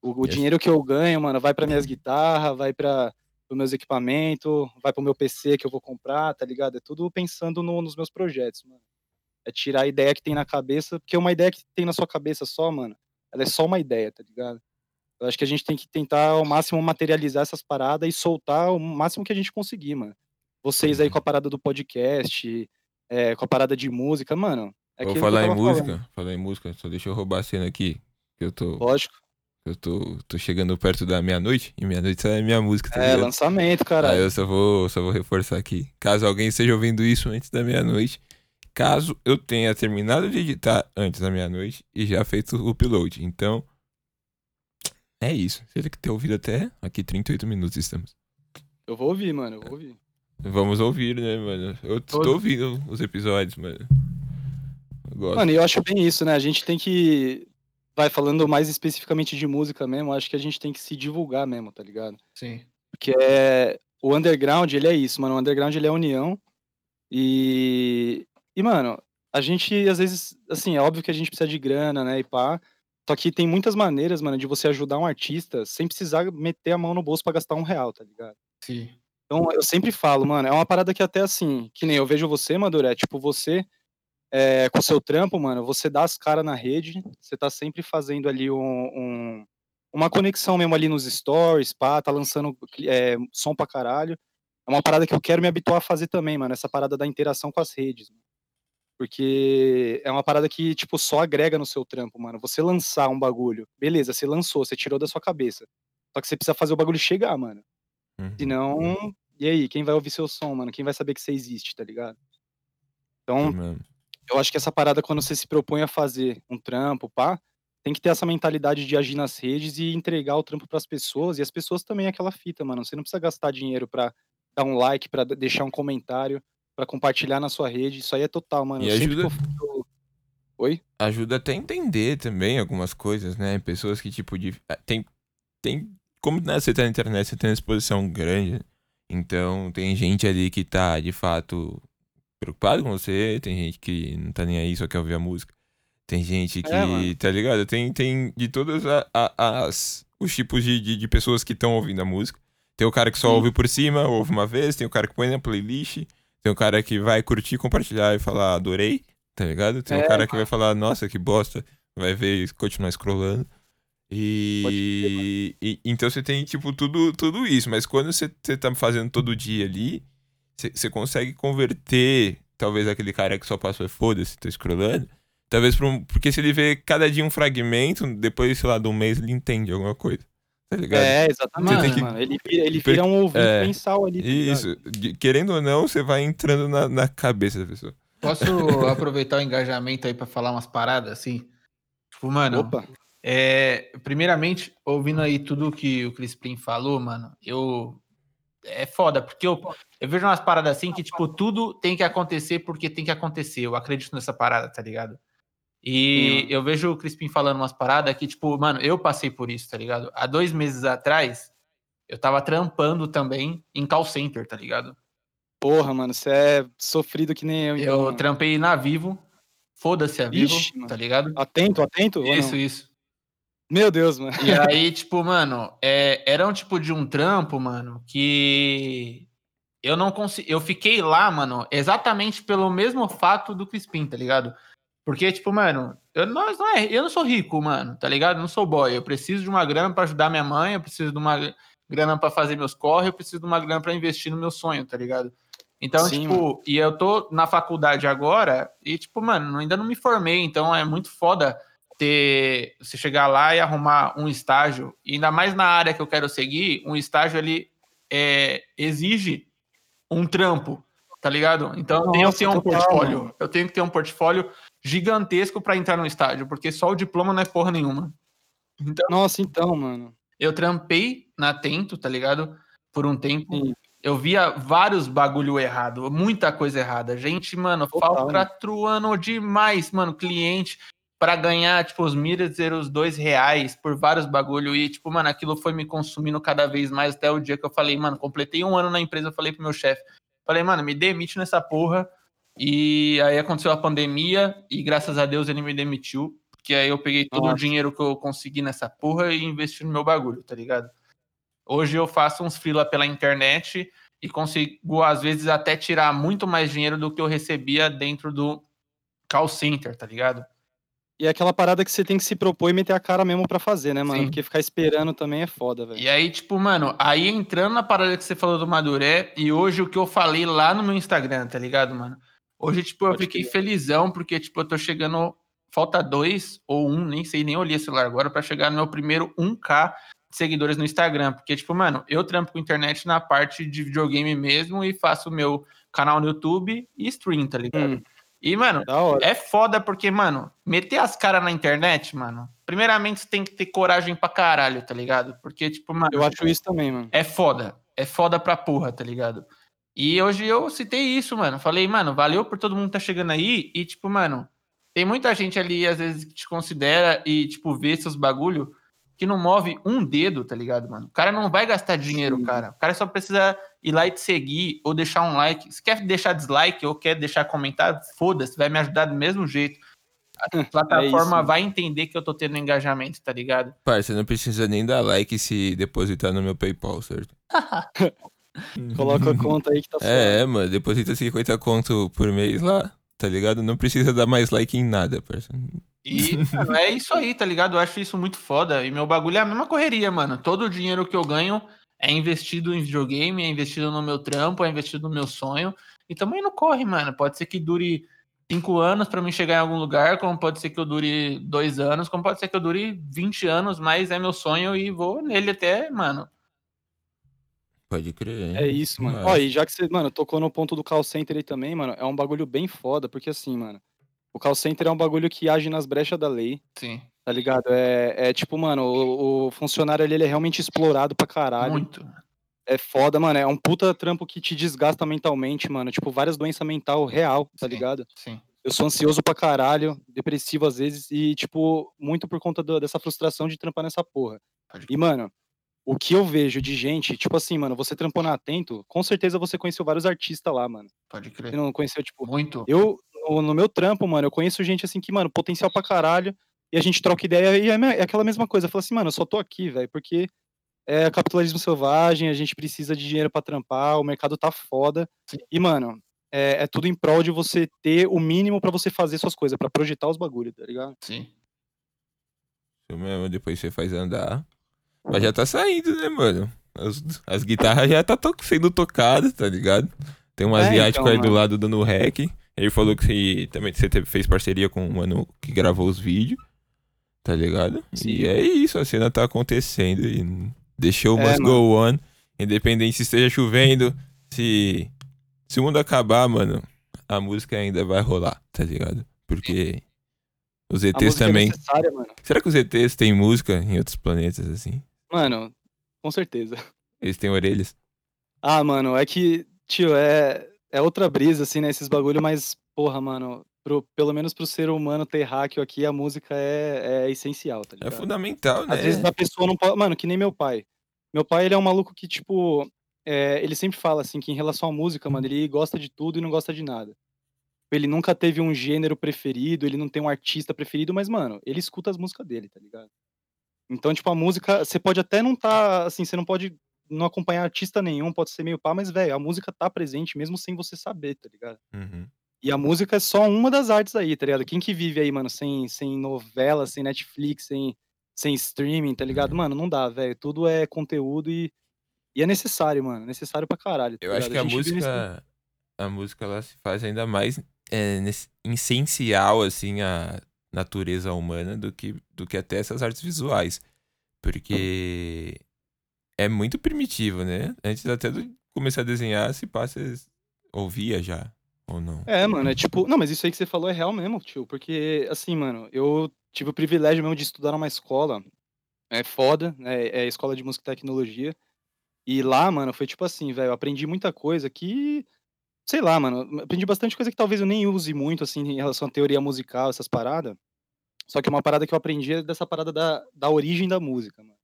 O dinheiro que eu ganho, mano, vai pra minhas guitarras, vai pra os meus equipamentos, vai pro meu PC que eu vou comprar, tá ligado? É tudo pensando nos meus projetos, mano. É tirar a ideia que tem na cabeça, porque uma ideia que tem na sua cabeça só, mano, ela é só uma ideia, tá ligado? Eu acho que a gente tem que tentar ao máximo materializar essas paradas e soltar o máximo que a gente conseguir, mano. Vocês aí com a parada do podcast, com a parada de música, mano. Vou falar em música, só deixa eu roubar a cena aqui, que eu tô... Lógico. Eu tô chegando perto da meia-noite, e meia-noite sai a minha música, tá ligado? Lançamento, caralho. Aí eu só vou reforçar aqui, caso alguém esteja ouvindo isso antes da meia-noite... Caso eu tenha terminado de editar antes da meia-noite e já feito o upload. Então, é isso. Você tem que ter ouvido até aqui 38 minutos estamos. Eu vou ouvir, mano. Vamos ouvir, né, mano? Eu tô ouvindo os episódios, mano. Eu gosto. Mano, eu acho bem isso, né? A gente tem que... Vai falando mais especificamente de música mesmo. Acho que a gente tem que se divulgar mesmo, tá ligado? Sim. Porque o underground, ele é isso, mano. O underground, ele é a união. E, mano, a gente, às vezes, assim, é óbvio que a gente precisa de grana, né, e pá. Só que tem muitas maneiras, mano, de você ajudar um artista sem precisar meter a mão no bolso pra gastar R$1, tá ligado? Sim. Então, eu sempre falo, mano, é uma parada que até, assim, que nem eu vejo você, Maduro, tipo, você, com o seu trampo, mano, você dá as caras na rede, você tá sempre fazendo ali uma conexão mesmo ali nos stories, pá, tá lançando som pra caralho. É uma parada que eu quero me habituar a fazer também, mano, essa parada da interação com as redes, mano. Porque é uma parada que, tipo, só agrega no seu trampo, mano. Você lançar um bagulho, beleza, você lançou, você tirou da sua cabeça. Só que você precisa fazer o bagulho chegar, mano. Senão, e aí, quem vai ouvir seu som, mano? Quem vai saber que você existe, tá ligado? Então, eu acho que essa parada, quando você se propõe a fazer um trampo, pá, tem que ter essa mentalidade de agir nas redes e entregar o trampo pras pessoas. E as pessoas também é aquela fita, mano. Você não precisa gastar dinheiro pra dar um like, pra deixar um comentário, pra compartilhar na sua rede, isso aí é total, mano. E ajuda até a entender também algumas coisas, né? Pessoas que, tipo, tem como você tá na internet, você tem uma exposição grande, então tem gente ali que tá, de fato, preocupado com você, tem gente que não tá nem aí, só quer ouvir a música, tem gente que, mano, tá ligado? Tem de todos os tipos de pessoas que estão ouvindo a música. Tem o cara que só ouve por cima, ouve uma vez, tem o cara que põe na playlist... Tem um cara que vai curtir, compartilhar e falar, adorei. tá ligado? Tem um cara que vai falar, nossa, que bosta, vai ver e continuar scrollando. E então você tem, tipo, tudo isso. Mas quando você tá fazendo todo dia ali, você consegue converter, talvez, aquele cara que só passou e foda-se, tá scrollando. Talvez porque se ele vê cada dia um fragmento, depois, sei lá, de um mês ele entende alguma coisa. Tá ligado? É, exatamente, mano. Ele vira um ouvido mensal ali. Tá isso. Querendo ou não, você vai entrando na cabeça da pessoa. Posso aproveitar o engajamento aí pra falar umas paradas, assim? Tipo, mano... Opa. Primeiramente, ouvindo aí tudo que o Crispim falou, mano, é foda, porque eu vejo umas paradas assim que, tipo, tudo tem que acontecer porque tem que acontecer. Eu acredito nessa parada, tá ligado? E eu vejo o Crispim falando umas paradas que, tipo, mano, eu passei por isso, tá ligado? Há 2 meses atrás, eu tava trampando também em call center, tá ligado? Porra, mano, você é sofrido que nem eu. Então, eu trampei na Vivo, foda-se a Vivo, ixi, tá ligado? Atento? Isso. Meu Deus, mano. E aí, tipo, mano, era um tipo de um trampo, mano, que eu não consegui... Eu fiquei lá, mano, exatamente pelo mesmo fato do Crispim, tá ligado? Porque, tipo, mano, eu não sou rico, mano, tá ligado? Eu não sou boy. Eu preciso de uma grana pra ajudar minha mãe, eu preciso de uma grana pra fazer meus corre, eu preciso de uma grana pra investir no meu sonho, tá ligado? Então, sim, tipo, mano. E eu tô na faculdade agora e, tipo, mano, ainda não me formei, então é muito foda... você chegar lá e arrumar um estágio, e ainda mais na área que eu quero seguir, um estágio ele exige um trampo, tá ligado? Então eu tenho que ter um portfólio gigantesco pra entrar no estágio, porque só o diploma não é porra nenhuma. Então, mano. Eu trampei na Tento, tá ligado? Por um tempo. Sim. Eu via vários bagulho errado, muita coisa errada. Gente, mano, faltratruando demais, mano, cliente... pra ganhar, tipo, os R$1.002 por vários bagulho. E, tipo, mano, aquilo foi me consumindo cada vez mais até o dia que eu falei, mano, completei 1 ano na empresa, eu falei pro meu chefe. Falei, mano, me demite nessa porra. E aí aconteceu a pandemia e, graças a Deus, ele me demitiu. Porque aí eu peguei todo o dinheiro que eu consegui nessa porra e investi no meu bagulho, tá ligado? Hoje eu faço uns freela pela internet e consigo, às vezes, até tirar muito mais dinheiro do que eu recebia dentro do call center, tá ligado? E é aquela parada que você tem que se propor e meter a cara mesmo pra fazer, né, mano? Sim. Porque ficar esperando também é foda, velho. E aí, tipo, mano, aí entrando na parada que você falou do Maduré, e hoje o que eu falei lá no meu Instagram, tá ligado, mano? Hoje, tipo, eu fiquei felizão, porque, tipo, eu tô chegando... Falta 2 ou 1, nem sei, nem olhei o celular agora, pra chegar no meu primeiro 1K de seguidores no Instagram. Porque, tipo, mano, eu trampo com internet na parte de videogame mesmo e faço o meu canal no YouTube e stream, tá ligado? E, mano, é foda porque, mano, meter as caras na internet, mano, primeiramente você tem que ter coragem pra caralho, tá ligado? Porque, tipo, mano... Eu acho isso também, mano. É foda. É foda pra porra, tá ligado? E hoje eu citei isso, mano. Falei, mano, valeu por todo mundo que tá chegando aí e, tipo, mano, tem muita gente ali, às vezes, que te considera e, tipo, vê seus bagulho que não move um dedo, tá ligado, mano? O cara não vai gastar dinheiro, cara. O cara só precisa... ir lá e te seguir, ou deixar um like. Se quer deixar dislike, ou quer deixar comentário, foda-se, vai me ajudar do mesmo jeito. A plataforma vai entender que eu tô tendo engajamento, tá ligado? Parça, não precisa nem dar like se depositar no meu PayPal, certo? Coloca a conta aí que tá certo. Mano, deposita 50 conto por mês lá, tá ligado? Não precisa dar mais like em nada, parça. E, mano, é isso aí, tá ligado? Eu acho isso muito foda. E meu bagulho é a mesma correria, mano. Todo o dinheiro que eu ganho... é investido em videogame, é investido no meu trampo, é investido no meu sonho. E também não corre, mano. Pode ser que dure 5 anos pra mim chegar em algum lugar, como pode ser que eu dure 2 anos, como pode ser que eu dure 20 anos, mas é meu sonho e vou nele até, mano. Pode crer, hein? É isso, mano. Ó, e já que você, mano, tocou no ponto do call center aí também, mano, é um bagulho bem foda, porque assim, mano, o call center é um bagulho que age nas brechas da lei. Sim. Tá ligado? Tipo, mano, o funcionário ali, ele é realmente explorado pra caralho. Muito. É foda, mano. É um puta trampo que te desgasta mentalmente, mano. Tipo, várias doenças mental real, tá ligado? Sim. Eu sou ansioso pra caralho, depressivo às vezes, e, tipo, muito por conta dessa frustração de trampar nessa porra. E, mano, o que eu vejo de gente, tipo assim, mano, você trampou na Atento, com certeza você conheceu vários artistas lá, mano. Pode crer. Você não conheceu, tipo... Muito. Eu, no meu trampo, mano, eu conheço gente assim que, mano, potencial pra caralho. E a gente troca ideia e é aquela mesma coisa. Eu falo assim, mano, eu só tô aqui, velho, porque é capitalismo selvagem, a gente precisa de dinheiro pra trampar, o mercado tá foda. Sim. E, mano, é tudo em prol de você ter o mínimo pra você fazer suas coisas, pra projetar os bagulhos, tá ligado? Sim. Isso mesmo, depois você faz andar. Mas já tá saindo, né, mano? As guitarras já tá sendo tocadas, tá ligado? Tem um asiático então, aí do lado dando hack. Ele falou que você fez parceria com o mano que gravou os vídeos, tá ligado? Sim. E é isso, a cena tá acontecendo. E the show must go on. Independente se esteja chovendo, se o mundo acabar, mano, a música ainda vai rolar, tá ligado? Porque os ETs também... É necessária, mano. Será que os ETs têm música em outros planetas, assim? Mano, com certeza. Eles têm orelhas? Ah, mano, é que, tio, é outra brisa, assim, né? Esses bagulho, mas, porra, mano, pelo menos pro ser humano terráqueo aqui, a música é essencial, tá ligado? É fundamental, né? Às vezes a pessoa não pode... Mano, que nem meu pai. Meu pai, ele é um maluco que, tipo... ele sempre fala, assim, que em relação à música, mano, ele gosta de tudo e não gosta de nada. Ele nunca teve um gênero preferido, ele não tem um artista preferido, mas, mano, ele escuta as músicas dele, tá ligado? Então, tipo, a música, você pode até não tá, assim, você não pode não acompanhar artista nenhum, pode ser meio pá, mas, velho, a música tá presente mesmo sem você saber, tá ligado? Uhum. E a música é só uma das artes aí, tá ligado? Quem que vive aí, mano, sem novela, sem Netflix, sem streaming, tá ligado? Mano, não dá, velho, tudo é conteúdo e é necessário, mano, necessário pra caralho, tá ligado? Eu acho que a música, ela se faz ainda mais... É essencial, assim, a natureza humana do que até essas artes visuais. Porque é muito primitivo, né? Antes até de começar a desenhar, se passa, ouvia já, ou não? É, mano, é tipo... Não, mas isso aí que você falou é real mesmo, tio. Porque, assim, mano, eu tive o privilégio mesmo de estudar numa escola. É foda, né? É escola de música e tecnologia. E lá, mano, foi tipo assim, velho, eu aprendi muita coisa que... Sei lá, mano, aprendi bastante coisa que talvez eu nem use muito, assim, em relação à teoria musical, essas paradas. Só que uma parada que eu aprendi é dessa parada da origem da música, mano.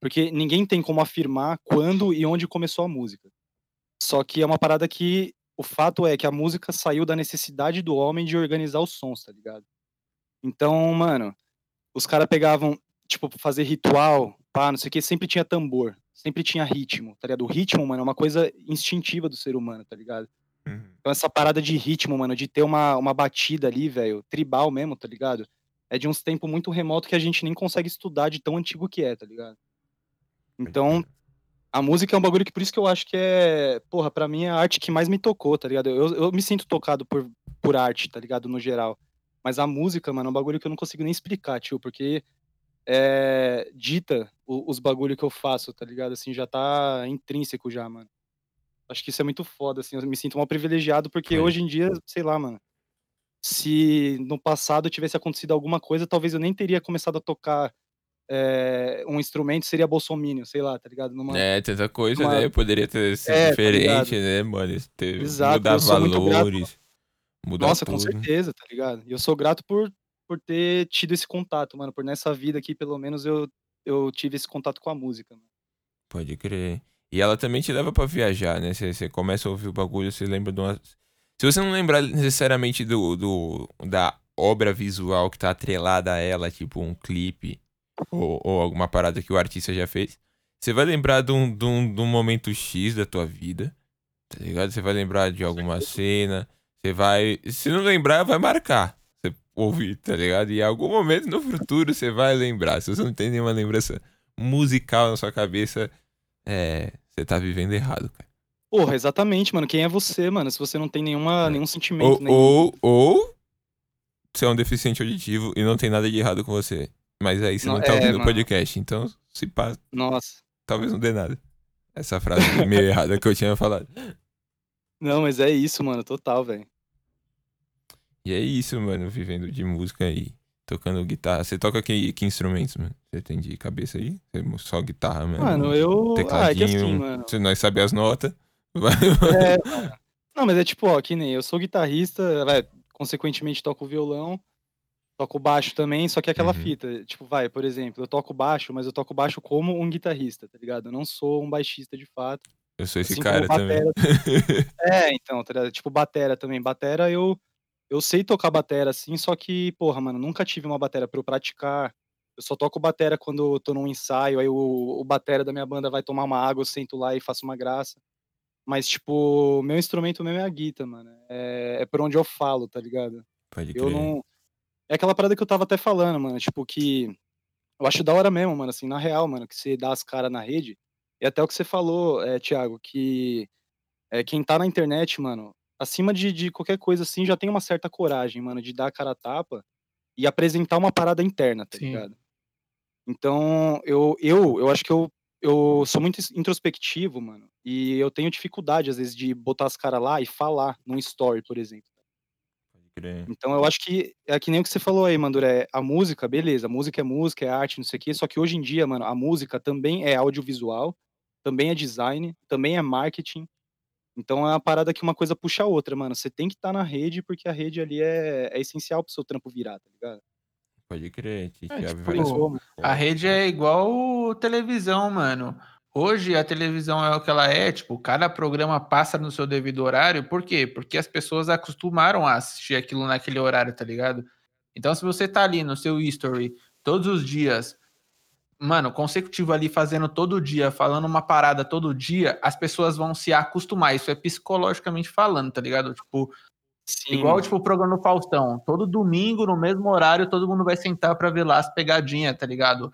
Porque ninguém tem como afirmar quando e onde começou a música. Só que é uma parada que o fato é que a música saiu da necessidade do homem de organizar os sons, tá ligado? Então, mano, os caras pegavam, tipo, fazer ritual, pá, não sei o que, sempre tinha tambor, sempre tinha ritmo, tá ligado? O ritmo, mano, é uma coisa instintiva do ser humano, tá ligado? Então essa parada de ritmo, mano, de ter uma batida ali, velho, tribal mesmo, tá ligado? É de uns tempos muito remoto que a gente nem consegue estudar de tão antigo que é, tá ligado? Então, a música é um bagulho que por isso que eu acho que é, porra, pra mim é a arte que mais me tocou, tá ligado? Eu me sinto tocado por arte, tá ligado? No geral. Mas a música, mano, é um bagulho que eu não consigo nem explicar, tio, porque dita os bagulhos que eu faço, tá ligado? Assim, já tá intrínseco já, mano. Acho que isso é muito foda, assim, eu me sinto mal privilegiado, porque hoje em dia, sei lá, mano, se no passado tivesse acontecido alguma coisa, talvez eu nem teria começado a tocar um instrumento, seria bolsominion, sei lá, tá ligado? Tanta coisa, né, eu poderia ter sido diferente, tá, né, mano, exato, mudar valores, mudar tudo. Nossa, com certeza, tá ligado? E eu sou grato por ter tido esse contato, mano, por nessa vida aqui, pelo menos eu tive esse contato com a música, mano. Pode crer. E ela também te leva pra viajar, né? Você começa a ouvir o bagulho, você lembra de uma... Se você não lembrar necessariamente da obra visual que tá atrelada a ela, tipo um clipe ou alguma parada que o artista já fez, você vai lembrar de um momento X da tua vida, tá ligado? Você vai lembrar de alguma cena, você vai... Se não lembrar, vai marcar. Você ouvir, tá ligado? E em algum momento no futuro você vai lembrar. Se você não tem nenhuma lembrança musical na sua cabeça, você tá vivendo errado, cara. Porra, exatamente, mano. Quem é você, mano? Se você não tem nenhum sentimento... Ou você é um deficiente auditivo e não tem nada de errado com você. Mas aí você não tá ouvindo o podcast. Então, se passa... Nossa. Talvez não dê nada. Essa frase meio errada que eu tinha falado. Não, mas é isso, mano. Total, velho. E é isso, mano. Vivendo de música e tocando guitarra. Você toca que instrumentos, mano? Você tem de cabeça aí? Só guitarra, mano? Mano, eu... Tecladinho, é que assim, mano... Se nós saber as notas... Mano. Não, mas é tipo, ó, que nem... Eu sou guitarrista, consequentemente toco violão, toco baixo também, só que é aquela fita. Tipo, por exemplo, eu toco baixo, mas eu toco baixo como um guitarrista, tá ligado? Eu não sou um baixista, de fato. Eu sou esse assim cara batera, também. Então, tá ligado? Tipo, batera também. Batera, eu sei tocar batera, assim, só que, porra, mano, nunca tive uma batera pra eu praticar. Eu só toco batera quando eu tô num ensaio, aí o batera da minha banda vai tomar uma água, eu sento lá e faço uma graça. Mas, tipo, meu instrumento mesmo é a guitarra, mano. É por onde eu falo, tá ligado? Pode crer. Eu não... É aquela parada que eu tava até falando, mano. Tipo, que... Eu acho da hora mesmo, mano. Assim, na real, mano, que você dá as caras na rede. E até o que você falou, Thiago, que... quem tá na internet, mano, acima de qualquer coisa, assim, já tem uma certa coragem, mano, de dar a cara a tapa e apresentar uma parada interna, tá ligado? Então, eu acho que eu sou muito introspectivo, mano, e eu tenho dificuldade, às vezes, de botar as caras lá e falar num story, por exemplo. Então, eu acho que é que nem o que você falou aí, mano, a música, beleza, música, é arte, não sei o quê, só que hoje em dia, mano, a música também é audiovisual, também é design, também é marketing. Então é uma parada que uma coisa puxa a outra, mano. Você tem que estar na rede, porque a rede ali é essencial pro seu trampo virar, tá ligado? Pode crer. Tipo, a rede é igual televisão, mano. Hoje a televisão é o que ela é, tipo, cada programa passa no seu devido horário. Por quê? Porque as pessoas acostumaram a assistir aquilo naquele horário, tá ligado? Então se você tá ali no seu history todos os dias... Mano, consecutivo ali, fazendo todo dia, falando uma parada todo dia, as pessoas vão se acostumar. Isso é psicologicamente falando, tá ligado? Tipo, sim, igual, mano. Tipo, o programa do Faustão. Todo domingo, no mesmo horário, todo mundo vai sentar pra ver lá as pegadinhas, tá ligado?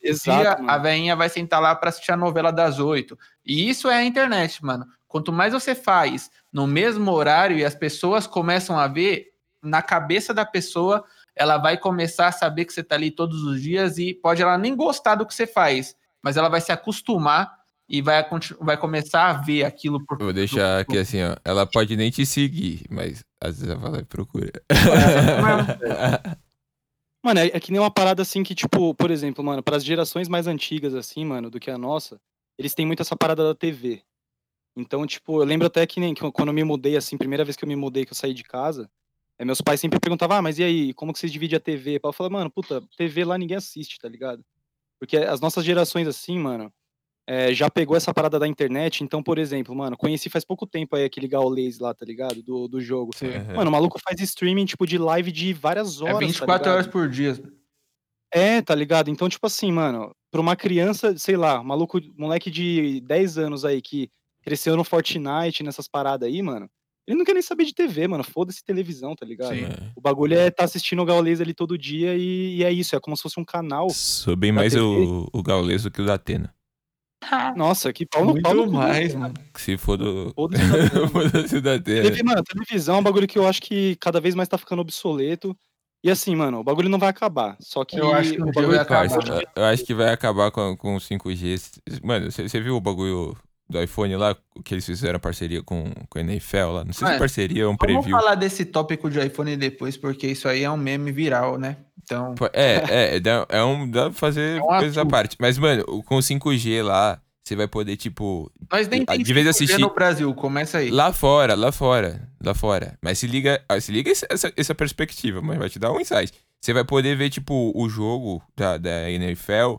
Exato, a veinha vai sentar lá pra assistir a novela das 8. E isso é a internet, mano. Quanto mais você faz no mesmo horário e as pessoas começam a ver, na cabeça da pessoa... ela vai começar a saber que você tá ali todos os dias e pode ela nem gostar do que você faz, mas ela vai se acostumar e vai começar a ver aquilo. Por... Vou deixar aqui assim, ó, ela pode nem te seguir, mas às vezes ela vai lá e procura. Mano, é que nem uma parada assim que, tipo, por exemplo, mano, pras gerações mais antigas, assim, mano, do que a nossa, eles têm muito essa parada da TV. Então, tipo, eu lembro até que nem que quando eu me mudei, assim, primeira vez que eu me mudei, que eu saí de casa... Meus pais sempre perguntavam, mas e aí, como que vocês dividem a TV? Eu falava, mano, puta, TV lá ninguém assiste, tá ligado? Porque as nossas gerações, assim, mano, já pegou essa parada da internet. Então, por exemplo, mano, conheci faz pouco tempo aí aquele Gaules lá, tá ligado? Do jogo. Uhum. Mano, o maluco faz streaming, tipo, de live de várias horas, 24 tá horas por dia. É, tá ligado? Então, tipo assim, mano, pra uma criança, sei lá, maluco, moleque de 10 anos aí, que cresceu no Fortnite, nessas paradas aí, mano, ele não quer nem saber de TV, mano. Foda-se televisão, tá ligado? Sim. O bagulho é tá assistindo o Gaules ali todo dia e é isso. É como se fosse um canal. Sou bem mais o Gaules do que o da Atena. Nossa, que pau no pau. Muito mais, mano. Se for do... Foda-se da Atena. Mano, televisão é um bagulho que eu acho que cada vez mais tá ficando obsoleto. E assim, mano, o bagulho não vai acabar. Só que... Eu acho que o bagulho vai acabar. Eu acho que vai acabar com 5G. Mano, você viu o bagulho... do iPhone lá, que eles fizeram parceria com a NFL lá, não sei se parceria é um preview. Vamos falar desse tópico de iPhone depois, porque isso aí é um meme viral, né? Então... dá pra fazer coisas à parte. Mas, mano, com o 5G lá, você vai poder, tipo... Nós nem tem 5G assistir... no Brasil, começa aí. Lá fora. Mas se liga essa perspectiva, mas vai te dar um insight. Você vai poder ver, tipo, o jogo da NFL...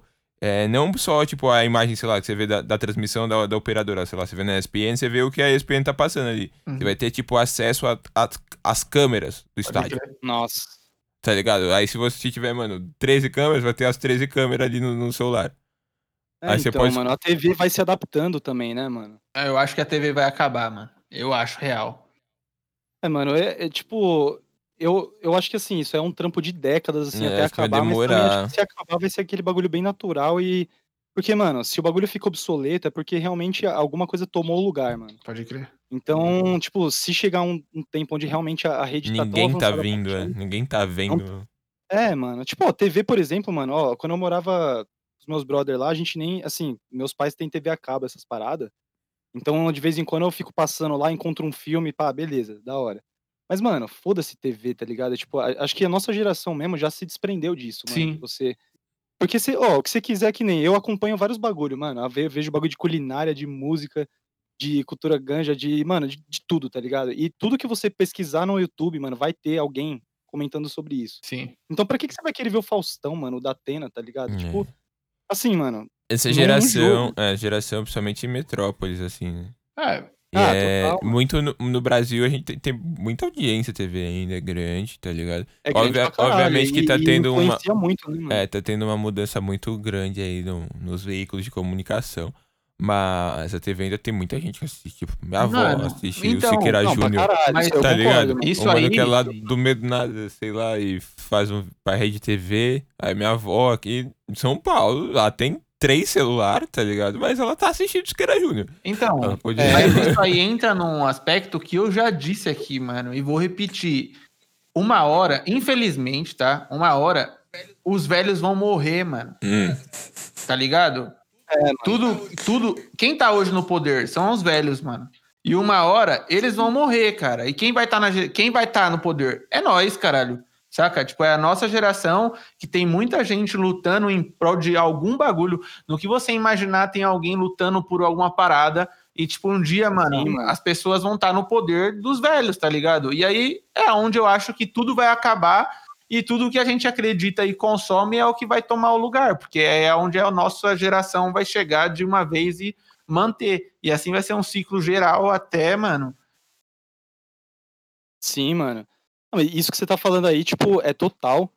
não só, tipo, a imagem, sei lá, que você vê da transmissão da operadora, sei lá, você vê na ESPN, você vê o que a ESPN tá passando ali. Uhum. Você vai ter, tipo, acesso às câmeras do estádio. Nossa. Tá ligado? Aí se você tiver, mano, 13 câmeras, vai ter as 13 câmeras ali no celular. Aí então, você pode... mano, a TV vai se adaptando também, né, mano? Eu acho que a TV vai acabar, mano. Eu acho, real. Mano, tipo... Eu acho que, assim, isso é um trampo de décadas, assim, até acabar, mas também acho que se acabar vai ser aquele bagulho bem natural e... Porque, mano, se o bagulho fica obsoleto é porque realmente alguma coisa tomou o lugar, mano. Pode crer. Então, tipo, se chegar um tempo onde realmente a rede tá... Ninguém tá vindo, ninguém tá vendo. Não... mano, tipo, ó, TV, por exemplo, mano, ó, quando eu morava com os meus brothers lá, a gente nem, assim, meus pais têm TV a cabo, essas paradas. Então, de vez em quando eu fico passando lá, encontro um filme, pá, beleza, da hora. Mas, mano, foda-se TV, tá ligado? Tipo, acho que a nossa geração mesmo já se desprendeu disso, mano. Sim. Porque, o que você quiser, que nem eu, acompanho vários bagulho, mano. Eu vejo bagulho de culinária, de música, de cultura ganja, de tudo, tá ligado? E tudo que você pesquisar no YouTube, mano, vai ter alguém comentando sobre isso. Sim. Então, pra que você vai querer ver o Faustão, mano, o da Atena, tá ligado? Tipo, assim, mano... Essa geração, principalmente em metrópoles, assim, né? Muito no Brasil a gente tem muita audiência, TV ainda é grande, tá ligado? É grande pra caralho, obviamente que tá tendo uma... muito, né, mano? Tá tendo uma mudança muito grande aí nos veículos de comunicação. Mas a TV ainda tem muita gente que assiste. Tipo, minha avó assiste o Sikêra Júnior. Tá ligado? Isso aí. Que é lá do medo nada, sei lá, e faz pra rede TV. Aí minha avó aqui em São Paulo, lá tem 3 celulares, tá ligado? Mas ela tá assistindo Sikêra Júnior. Então, podia... mas isso aí entra num aspecto que eu já disse aqui, mano, e vou repetir. Uma hora, infelizmente, tá? Uma hora, os velhos vão morrer, mano. Tá ligado? É, tudo. Quem tá hoje no poder são os velhos, mano. E uma hora eles vão morrer, cara. E quem vai tá no poder é nós, caralho. Saca? Tipo, é a nossa geração que tem muita gente lutando em prol de algum bagulho. No que você imaginar, tem alguém lutando por alguma parada. E, tipo, um dia, mano, as pessoas vão estar no poder dos velhos, tá ligado? E aí é onde eu acho que tudo vai acabar. E tudo que a gente acredita e consome é o que vai tomar o lugar, porque é onde a nossa geração vai chegar de uma vez e manter. E assim vai ser um ciclo geral até, mano. Sim, mano. Isso que você tá falando aí, tipo, é total.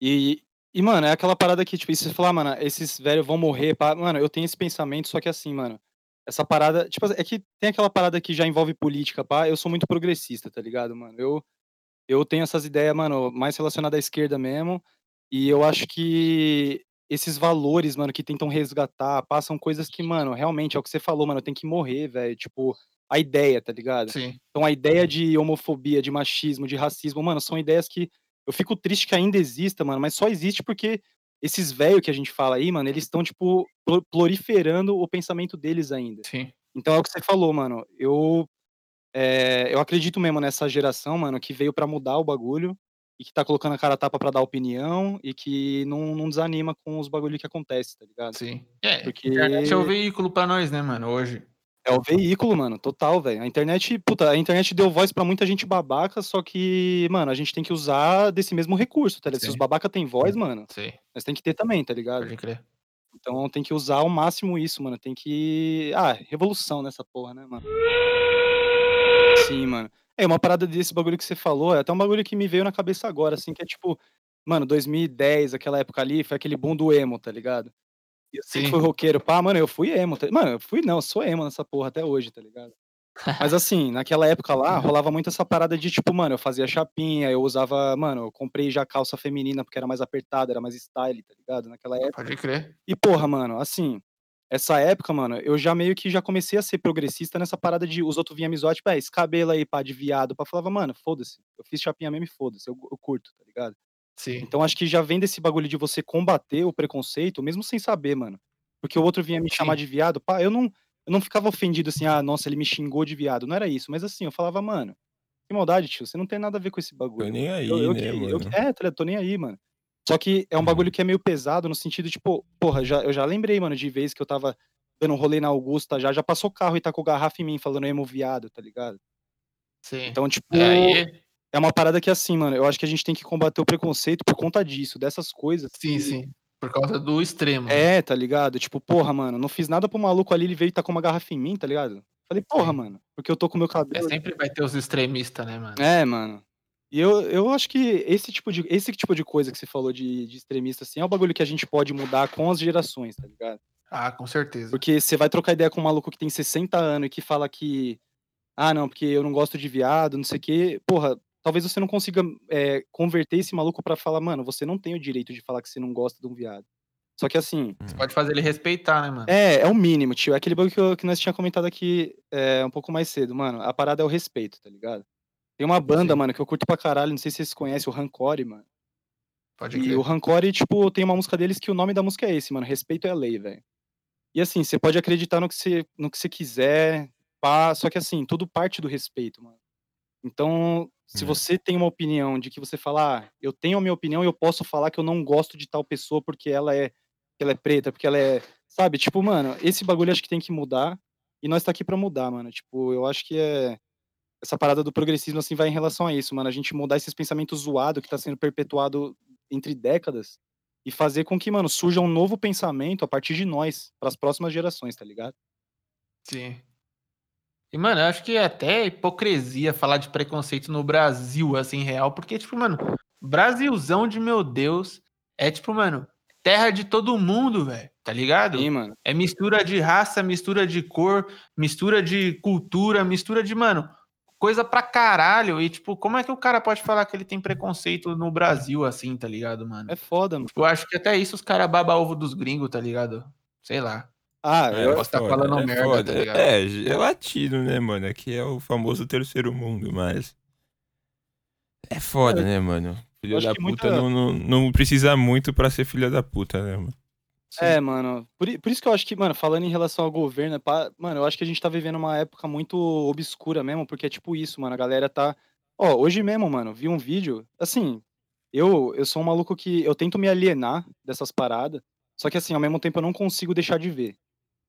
E mano, é aquela parada que, tipo, você fala, mano, esses velhos vão morrer. Mano, eu tenho esse pensamento, só que assim, mano, essa parada... Tipo, é que tem aquela parada que já envolve política, pá. Eu sou muito progressista, tá ligado, mano? Eu tenho essas ideias, mano, mais relacionadas à esquerda mesmo, e eu acho que esses valores, mano, que tentam resgatar, passam coisas que, mano, realmente, é o que você falou, mano, tem que morrer, velho, tipo, a ideia, tá ligado? Sim. Então a ideia de homofobia, de machismo, de racismo, mano, são ideias que eu fico triste que ainda exista, mano, mas só existe porque esses velhos que a gente fala aí, mano, eles estão, tipo, proliferando o pensamento deles ainda. Sim. Então é o que você falou, mano, eu acredito mesmo nessa geração, mano, que veio pra mudar o bagulho e que tá colocando a cara a tapa pra dar opinião e que não desanima com os bagulhos que acontecem, tá ligado? Sim. Porque a internet é o veículo pra nós, né, mano, hoje. É o veículo, mano, total, velho. A internet deu voz pra muita gente babaca, só que, mano, a gente tem que usar desse mesmo recurso, tá ligado? Sim. Se os babaca têm voz, mano, sim, nós tem que ter também, tá ligado? Pode crer. Então tem que usar ao máximo isso, mano, tem que... revolução nessa porra, né, mano? Sim, mano. É uma parada desse bagulho que você falou, é até um bagulho que me veio na cabeça agora, assim, que é tipo, mano, 2010, aquela época ali, foi aquele boom do emo, tá ligado? E eu sempre fui roqueiro, pá, mano, eu fui emo, mano, eu sou emo nessa porra até hoje, tá ligado? Mas assim, naquela época lá, rolava muito essa parada de tipo, mano, eu fazia chapinha, eu usava, mano, eu comprei já calça feminina porque era mais apertada, era mais style, tá ligado? Naquela época. Pode crer. E porra, mano, assim... Essa época, mano, eu já meio que já comecei a ser progressista nessa parada de... Os outros vinham me zoar, tipo, esse cabelo aí, pá, de viado, pá. Falava, mano, foda-se. Eu fiz chapinha mesmo e foda-se. Eu curto, tá ligado? Sim. Então acho que já vem desse bagulho de você combater o preconceito, mesmo sem saber, mano. Porque o outro vinha me chamar de viado, pá. Eu não ficava ofendido assim, nossa, ele me xingou de viado. Não era isso. Mas assim, eu falava, mano, que maldade, tio. Você não tem nada a ver com esse bagulho. Tô nem aí, tô nem aí, mano. Só que é um bagulho que é meio pesado no sentido, tipo, porra, eu já lembrei, mano, de vez que eu tava dando um rolê na Augusta, já passou carro e tacou garrafa em mim, falando emo viado, tá ligado? Sim. Então, tipo, é uma parada que assim, mano, eu acho que a gente tem que combater o preconceito por conta disso, dessas coisas. Sim, que... sim. Por causa do extremo. É, tá ligado? Tipo, porra, mano, não fiz nada pro maluco ali, ele veio e tacou uma garrafa em mim, tá ligado? Falei, porra, mano, porque eu tô com o meu cabelo... Sempre vai ter os extremistas, né, mano? É, mano. E eu acho que esse tipo de coisa que você falou de extremista, assim, é um bagulho que a gente pode mudar com as gerações, tá ligado? Ah, com certeza. Porque você vai trocar ideia com um maluco que tem 60 anos e que fala que, não, porque eu não gosto de viado, não sei o quê. Porra, talvez você não consiga converter esse maluco pra falar, mano, você não tem o direito de falar que você não gosta de um viado. Só que assim... Você pode fazer ele respeitar, né, mano? É o mínimo, tio. É aquele bagulho que nós tínhamos comentado aqui um pouco mais cedo. Mano, a parada é o respeito, tá ligado? Tem uma banda, mano, que eu curto pra caralho, não sei se vocês conhecem, o Rancore, mano. Pode crer. E o Rancore, tipo, tem uma música deles que o nome da música é esse, mano, Respeito é Lei, velho. E assim, você pode acreditar no que você quiser, pá, só que assim, tudo parte do respeito, mano. Então, se você tem uma opinião de que você fala, eu tenho a minha opinião e eu posso falar que eu não gosto de tal pessoa porque ela é preta, porque ela é, sabe? Tipo, mano, esse bagulho acho que tem que mudar e nós tá aqui pra mudar, mano. Tipo, eu acho que essa parada do progressismo, assim, vai em relação a isso, mano. A gente mudar esses pensamentos zoados que tá sendo perpetuado entre décadas e fazer com que, mano, surja um novo pensamento a partir de nós, pras próximas gerações, tá ligado? Sim. E, mano, eu acho que é até hipocrisia falar de preconceito no Brasil, assim, real, porque, tipo, mano, Brasilzão de meu Deus, é tipo, mano, terra de todo mundo, velho, tá ligado? Sim, mano. É mistura de raça, mistura de cor, mistura de cultura, mistura de, mano, coisa pra caralho. E, tipo, como é que o cara pode falar que ele tem preconceito no Brasil, assim, tá ligado, mano? É foda, mano. Eu acho que até isso os caras babam ovo dos gringos, tá ligado? Sei lá. Ah, eu posso estar falando merda, foda, tá ligado? É latino, né, mano? Aqui é o famoso terceiro mundo, mas... É foda, né, mano? Filho da puta muita... não precisa muito pra ser filho da puta, né, mano? Sim. É, mano, por isso que eu acho que, mano, falando em relação ao governo, mano, eu acho que a gente tá vivendo uma época muito obscura mesmo, porque é tipo isso, mano, a galera tá... Ó, hoje mesmo, mano, vi um vídeo, assim, eu sou um maluco que eu tento me alienar dessas paradas, só que assim, ao mesmo tempo eu não consigo deixar de ver.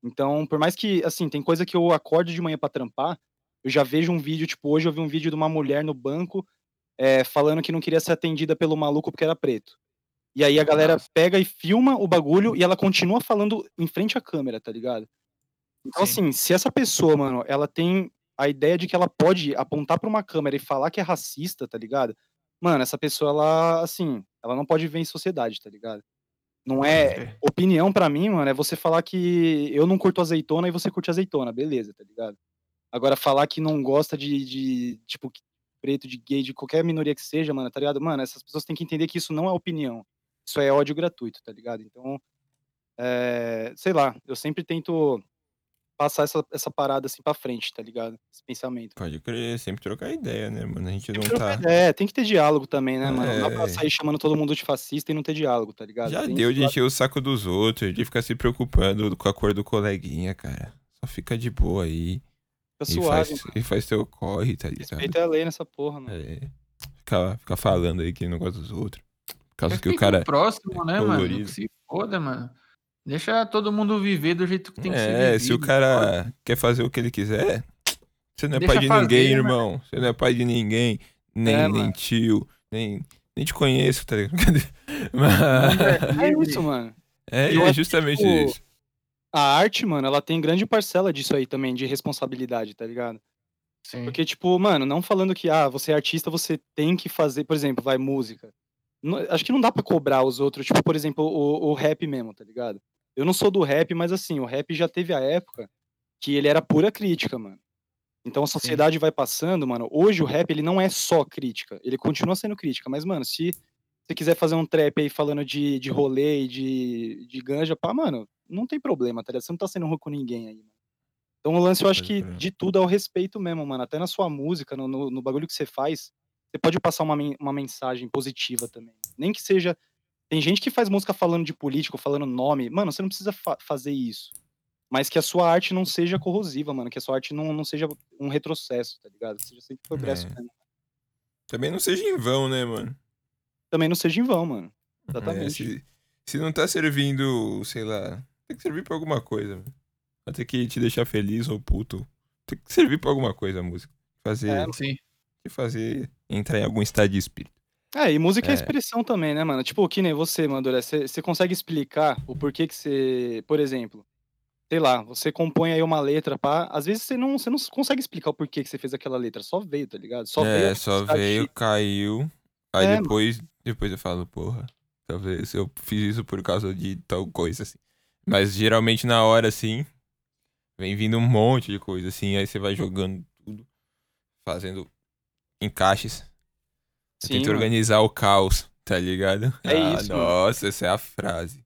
Então, por mais que, assim, tem coisa que eu acorde de manhã pra trampar, eu já vejo um vídeo, tipo, hoje eu vi um vídeo de uma mulher no banco falando que não queria ser atendida pelo maluco porque era preto. E aí a galera pega e filma o bagulho e ela continua falando em frente à câmera, tá ligado? Então, sim, assim, se essa pessoa, mano, ela tem a ideia de que ela pode apontar pra uma câmera e falar que é racista, tá ligado? Mano, essa pessoa, ela, assim, ela não pode viver em sociedade, tá ligado? Não é... Opinião pra mim, mano, é você falar que eu não curto azeitona e você curte azeitona, beleza, tá ligado? Agora, falar que não gosta de tipo, preto, de gay, de qualquer minoria que seja, mano, tá ligado? Mano, essas pessoas têm que entender que isso não é opinião. Isso é ódio gratuito, tá ligado? Então, sei lá, eu sempre tento passar essa parada assim pra frente, tá ligado? Esse pensamento. Pode crer, sempre trocar ideia, né, mano? A gente sempre não tá... É, tem que ter diálogo também, né, mano? Não dá pra sair chamando todo mundo de fascista e não ter diálogo, tá ligado? Já tem deu de encher o saco dos outros, de ficar se preocupando com a cor do coleguinha, cara. Só fica de boa aí. Fica suave. E faz teu corre, tá ligado? Respeita a lei nessa porra, mano. É. Fica falando aí que não gosta dos outros. Caso que o cara próximo, né, colorido. Mano? Se foda, mano. Deixa todo mundo viver do jeito que tem que ser vivido. É, se o cara quer fazer o que ele quiser, você não é pai de ninguém, irmão. Né? Você não é pai de ninguém, nem tio, nem te conheço, tá ligado? Mas... É isso, mano. É justamente isso. A arte, mano, ela tem grande parcela disso aí também, de responsabilidade, tá ligado? Sim. Porque, tipo, mano, não falando que, você é artista, você tem que fazer, por exemplo, música. Acho que não dá pra cobrar os outros, tipo, por exemplo, o rap mesmo, tá ligado? Eu não sou do rap, mas assim, o rap já teve a época que ele era pura crítica, mano. Então a sociedade vai passando, mano. Hoje o rap, ele não é só crítica, ele continua sendo crítica, mas, mano, se você quiser fazer um trap aí falando de rolê e de ganja, pá, mano, não tem problema, tá ligado? Você não tá sendo ruim com ninguém aí, mano. Então o lance, eu acho que de tudo é o respeito mesmo, mano. Até na sua música, no bagulho que você faz, você pode passar uma mensagem positiva também. Nem que seja... Tem gente que faz música falando de político, falando nome. Mano, você não precisa fazer isso. Mas que a sua arte não seja corrosiva, mano. Que a sua arte não seja um retrocesso, tá ligado? Que seja sempre progresso. Né? Também não seja em vão, né, mano? Também não seja em vão, mano. Exatamente. Se não tá servindo, sei lá... Tem que servir pra alguma coisa, mano. Vai ter que te deixar feliz ou puto. Tem que servir pra alguma coisa a música. Fazer... sim. E fazer entrar em algum estado de espírito. E música é expressão também, né, mano? Tipo, que nem você, Mandora, você consegue explicar o porquê que você, por exemplo, sei lá, você compõe aí uma letra, pá, às vezes você não consegue explicar o porquê que você fez aquela letra, só veio, tá ligado? Só veio, caiu, aí depois eu falo, porra, talvez eu fiz isso por causa de tal coisa, assim. Mas geralmente na hora, assim, vem vindo um monte de coisa, assim, aí você vai jogando tudo, fazendo... encaixes. Sim, tenta organizar o caos, tá ligado? É isso. Nossa, mano. Essa é a frase.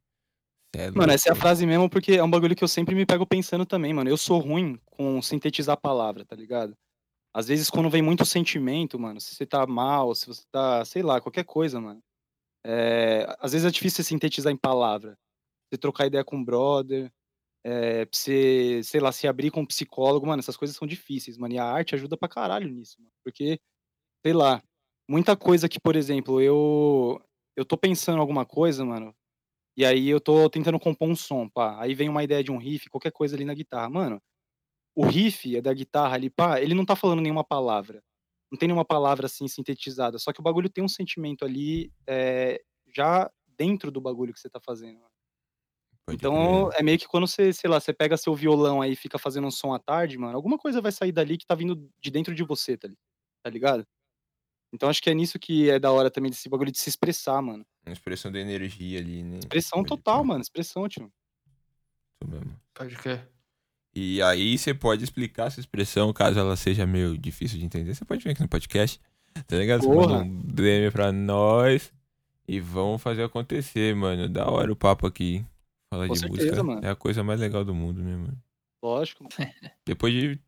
Mano, essa é a frase mesmo, porque é um bagulho que eu sempre me pego pensando também, mano. Eu sou ruim com sintetizar a palavra, tá ligado? Às vezes, quando vem muito sentimento, mano, se você tá mal, se você tá, sei lá, qualquer coisa, mano. Às vezes é difícil você sintetizar em palavra. Você trocar ideia com um brother, você, sei lá, se abrir com um psicólogo, mano, essas coisas são difíceis, mano. E a arte ajuda pra caralho nisso, mano. Porque... sei lá, muita coisa que, por exemplo, eu tô pensando alguma coisa, mano, e aí eu tô tentando compor um som, pá, aí vem uma ideia de um riff, qualquer coisa ali na guitarra, mano, o riff da guitarra ali, pá, ele não tá falando nenhuma palavra, não tem nenhuma palavra assim sintetizada, só que o bagulho tem um sentimento ali já dentro do bagulho que você tá fazendo, mano. Então, é meio que quando você, sei lá, você pega seu violão aí e fica fazendo um som à tarde, mano, alguma coisa vai sair dali que tá vindo de dentro de você, tá ligado? Então acho que é nisso que é da hora também desse bagulho de se expressar, mano. Uma expressão de energia ali, né? Expressão pode total, ter. Mano. Expressão, tio. Isso mesmo. Pode crer. E aí você pode explicar essa expressão, caso ela seja meio difícil de entender. Você pode vir aqui no podcast, tá ligado? Porra. Você manda um DM pra nós e vamos fazer acontecer, mano. Da hora o papo aqui. Falar de certeza, música mano. É a coisa mais legal do mundo, né, mano? Lógico. Depois de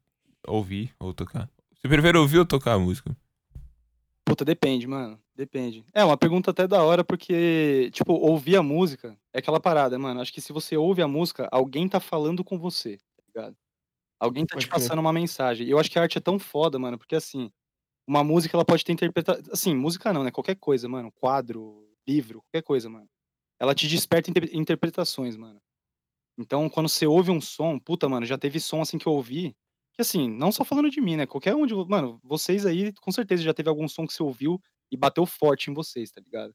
ouvir ou tocar. Você prefere ouvir ou tocar a música? Puta, depende, mano. Depende. É, uma pergunta até da hora, porque, tipo, ouvir a música é aquela parada, mano. Acho que se você ouve a música, alguém tá falando com você, tá ligado? Alguém tá te passando uma mensagem. E eu acho que a arte é tão foda, mano, porque, assim, uma música, ela pode ter interpretação... Assim, música não, né? Qualquer coisa, mano. Quadro, livro, qualquer coisa, mano. Ela te desperta interpretações, mano. Então, quando você ouve um som... Puta, mano, já teve som, assim, que eu ouvi... Que assim, não só falando de mim, né? Qualquer um de... Mano, vocês aí, com certeza, já teve algum som que você ouviu e bateu forte em vocês, tá ligado?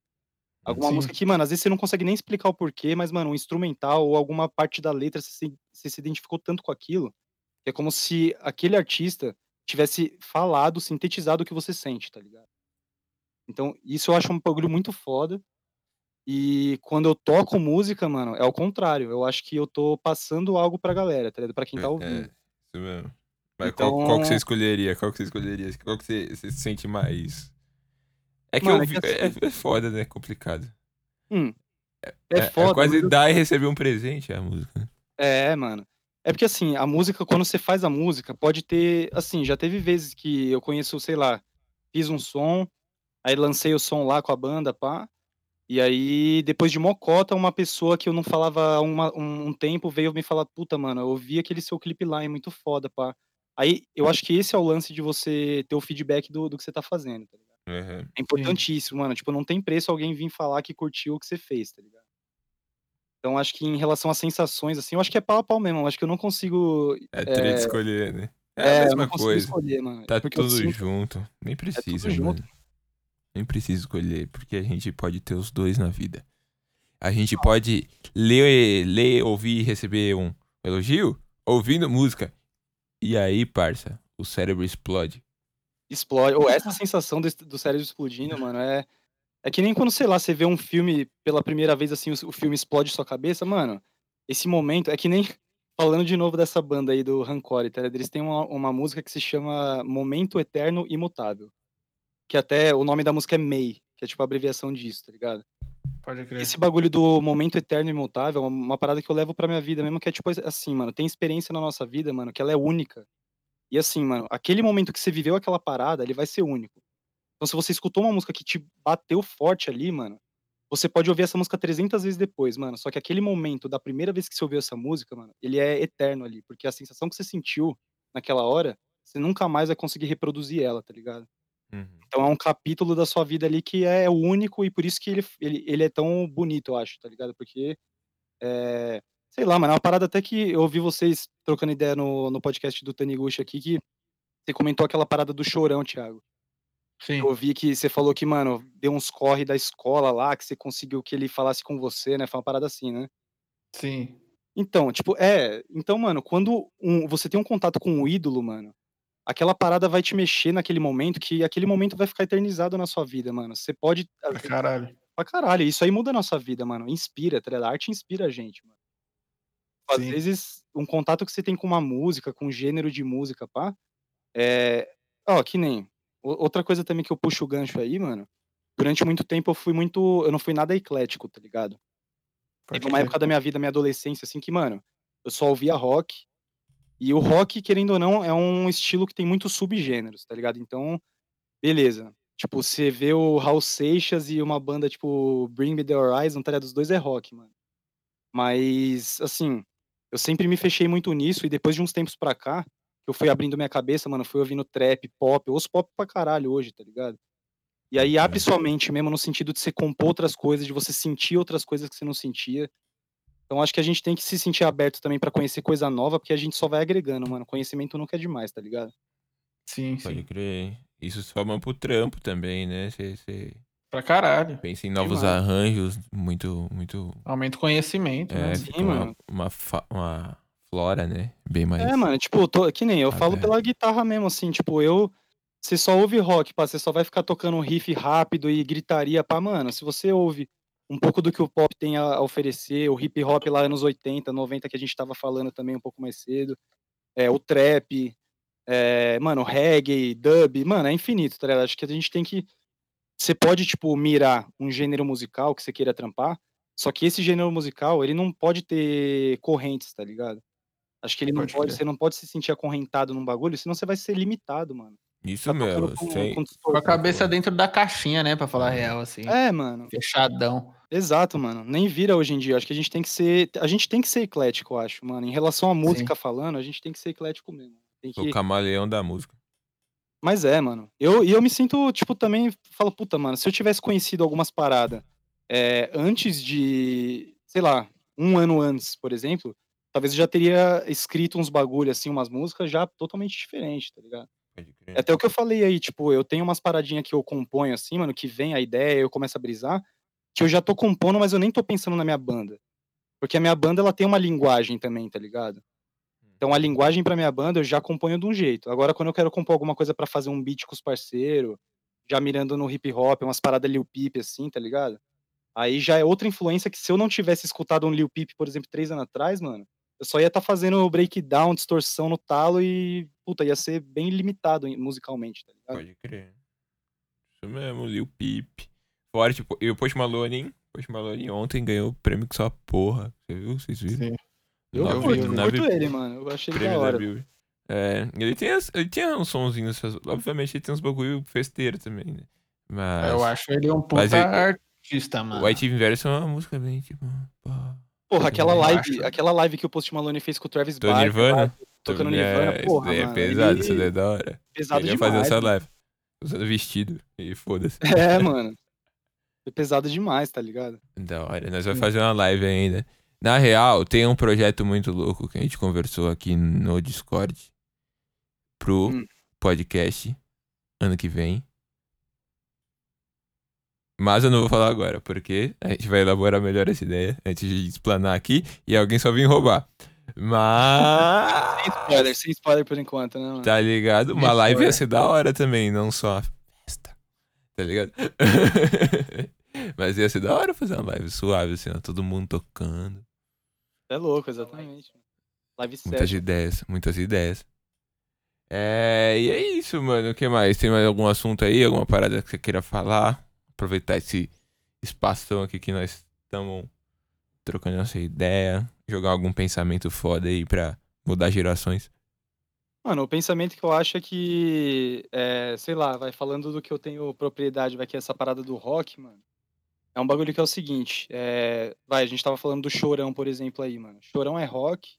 Alguma Sim. música que, mano, às vezes você não consegue nem explicar o porquê, mas, mano, um instrumental ou alguma parte da letra, você se identificou tanto com aquilo, que é como se aquele artista tivesse falado, sintetizado o que você sente, tá ligado? Então, isso eu acho um bagulho muito foda. E quando eu toco música, mano, é o contrário. Eu acho que eu tô passando algo pra galera, tá ligado? Pra quem tá ouvindo. É, isso mesmo. Mas então... qual que você escolheria? Qual que você escolheria? Qual que você se sente mais? É que, mano, eu... é foda, né? É complicado. É foda. É quase dar e receber um presente a música. É, mano. É porque assim, a música, quando você faz a música, pode ter, assim, já teve vezes que eu conheço, sei lá, fiz um som, aí lancei o som lá com a banda, pá, e aí depois de mocota, uma pessoa que eu não falava um tempo veio me falar, puta, mano, eu ouvi aquele seu clipe lá, é muito foda, pá. Aí, eu acho que esse é o lance de você ter o feedback do que você tá fazendo, tá ligado? Uhum. É importantíssimo, mano. Tipo, não tem preço alguém vir falar que curtiu o que você fez, tá ligado? Então, acho que em relação às sensações, assim, eu acho que é pau a pau mesmo. Eu acho que eu não consigo... É treta escolher, né? É a mesma coisa. Escolher, mano. Tá tudo junto. Nem precisa, mano. Junto. Nem precisa escolher, porque a gente pode ter os dois na vida. A gente pode ler, ouvir e receber um elogio ouvindo música. E aí, parça, o cérebro explode. Explode. Ou essa sensação do cérebro explodindo, mano, é que nem quando, sei lá, você vê um filme pela primeira vez, assim, o filme explode sua cabeça, mano. Esse momento é que nem... Falando de novo dessa banda aí do Rancore, tá? Eles têm uma música que se chama Momento Eterno Imutável. Que até o nome da música é MEI, que é tipo a abreviação disso, tá ligado? Pode crer. Esse bagulho do momento eterno e imutável é uma parada que eu levo pra minha vida mesmo, que é tipo assim, mano, tem experiência na nossa vida, mano, que ela é única. E assim, mano, aquele momento que você viveu aquela parada, ele vai ser único. Então se você escutou uma música que te bateu forte ali, mano, você pode ouvir essa música 300 vezes depois, mano, só que aquele momento da primeira vez que você ouviu essa música, mano, ele é eterno ali, porque a sensação que você sentiu naquela hora, você nunca mais vai conseguir reproduzir ela, tá ligado? Então é um capítulo da sua vida ali que é único e por isso que ele é tão bonito, eu acho, tá ligado? Porque, sei lá, mano, é uma parada até que eu ouvi vocês trocando ideia no podcast do Taniguchi aqui, que você comentou aquela parada do Chorão, Thiago. Sim. Eu ouvi que você falou que, mano, deu uns corre da escola lá, que você conseguiu que ele falasse com você, né? Foi uma parada assim, né? Sim. Então, tipo, então, mano, quando você tem um contato com um ídolo, mano, aquela parada vai te mexer naquele momento, que aquele momento vai ficar eternizado na sua vida, mano. Você pode... Pra caralho. Isso aí muda a nossa vida, mano. Inspira, tá ligado? A arte inspira a gente, mano. Às Sim. vezes, um contato que você tem com uma música, com um gênero de música, pá, que nem... Outra coisa também que eu puxo o gancho aí, mano, durante muito tempo eu não fui nada eclético, tá ligado? Teve uma época da minha vida, minha adolescência, assim, que, mano, eu só ouvia rock. E o rock, querendo ou não, é um estilo que tem muitos subgêneros, tá ligado? Então, beleza. Tipo, você vê o Raul Seixas e uma banda tipo Bring Me The Horizon, tá ligado? Os dois é rock, mano. Mas, assim, eu sempre me fechei muito nisso e depois de uns tempos pra cá, eu fui abrindo minha cabeça, mano, fui ouvindo trap, pop, eu ouço pop pra caralho hoje, tá ligado? E aí abre sua mente mesmo no sentido de você compor outras coisas, de você sentir outras coisas que você não sentia. Então acho que a gente tem que se sentir aberto também pra conhecer coisa nova, porque a gente só vai agregando, mano. Conhecimento nunca é demais, tá ligado? Sim, sim. Pode crer. Isso forma pro trampo também, né? Cê... Pra caralho. Pensa em novos arranjos, muito, muito... Aumenta o conhecimento, né? Sim, mano. Uma flora, né? Bem mais... É, mano, tipo, que nem eu falo pela guitarra mesmo, assim, tipo, você só ouve rock, pá, você só vai ficar tocando um riff rápido e gritaria, pá, mano, se você ouve um pouco do que o pop tem a oferecer, o hip hop lá anos 80, 90, que a gente estava falando também um pouco mais cedo, o trap, mano, reggae, dub, mano, é infinito, tá ligado? Acho que a gente tem que... Você pode, tipo, mirar um gênero musical que você queira trampar, só que esse gênero musical, ele não pode ter correntes, tá ligado? Acho que ele não pode, você não pode se sentir acorrentado num bagulho, senão você vai ser limitado, mano. Isso tá mesmo. Com a cabeça dentro da caixinha, né, pra falar real, assim. É, mano. Fechadão. Exato, mano. Nem vira hoje em dia. Acho que a gente tem que ser eclético, eu acho, mano. Em relação à música falando, a gente tem que ser eclético mesmo. Tem que... O camaleão da música. Mas é, mano. Eu me sinto, tipo, também falo, puta, mano, se eu tivesse conhecido algumas paradas antes de, sei lá, um ano antes, por exemplo, talvez eu já teria escrito uns bagulho, assim, umas músicas já totalmente diferentes, tá ligado? É até o que eu falei aí, tipo, eu tenho umas paradinhas que eu componho assim, mano, que vem a ideia, eu começo a brisar, que eu já tô compondo, mas eu nem tô pensando na minha banda. Porque a minha banda, ela tem uma linguagem também, tá ligado? Então a linguagem pra minha banda eu já componho de um jeito. Agora quando eu quero compor alguma coisa pra fazer um beat com os parceiros, já mirando no hip hop, umas paradas Lil Peep assim, tá ligado? Aí já é outra influência que se eu não tivesse escutado um Lil Peep, por exemplo, 3 anos atrás, mano, eu só ia estar fazendo breakdown, distorção no talo e, puta, ia ser bem limitado musicalmente, tá ligado? Pode crer. Isso mesmo, Lil Peep. Fora, tipo, e o Post Malone, hein? Post Malone ontem ganhou o prêmio que só porra. Você viu? Vocês viram? Sim. Eu curto ele, mano. Eu achei da hora. Ele tinha uns sonzinhos. Obviamente, ele tem uns bagulho festeiro também, né? Mas... Eu acho ele um puta artista, mano. O White Inverse é uma música bem, tipo... Porra, aquela live que o Post Malone fez com o Travis Barker, Nirvana. Tocando Nirvana, porra, mano. É pesado, isso daí é da hora. Pesado demais. Ele ia fazer essa live usando vestido e foda-se. É, mano. É pesado demais, tá ligado? Da hora. Nós vamos fazer uma live ainda. Na real, tem um projeto muito louco que a gente conversou aqui no Discord pro podcast ano que vem. Mas eu não vou falar agora, porque a gente vai elaborar melhor essa ideia antes de explanar aqui e alguém só vir roubar. Mas... Sem spoiler por enquanto, né, mano? Tá ligado? Uma live ia ser da hora também, não só a festa. Tá ligado? Mas ia ser da hora fazer uma live suave, assim, ó, todo mundo tocando. É louco, exatamente. Live séria. Muitas ideias. E é isso, mano. O que mais? Tem mais algum assunto aí? Alguma parada que você queira falar? Aproveitar esse espação aqui que nós estamos trocando nossa ideia, jogar algum pensamento foda aí pra mudar gerações. Mano, o pensamento que eu acho é que, sei lá, vai falando do que eu tenho propriedade, vai que essa parada do rock, mano, é um bagulho que é o seguinte, a gente tava falando do Chorão, por exemplo, aí, mano. Chorão é rock,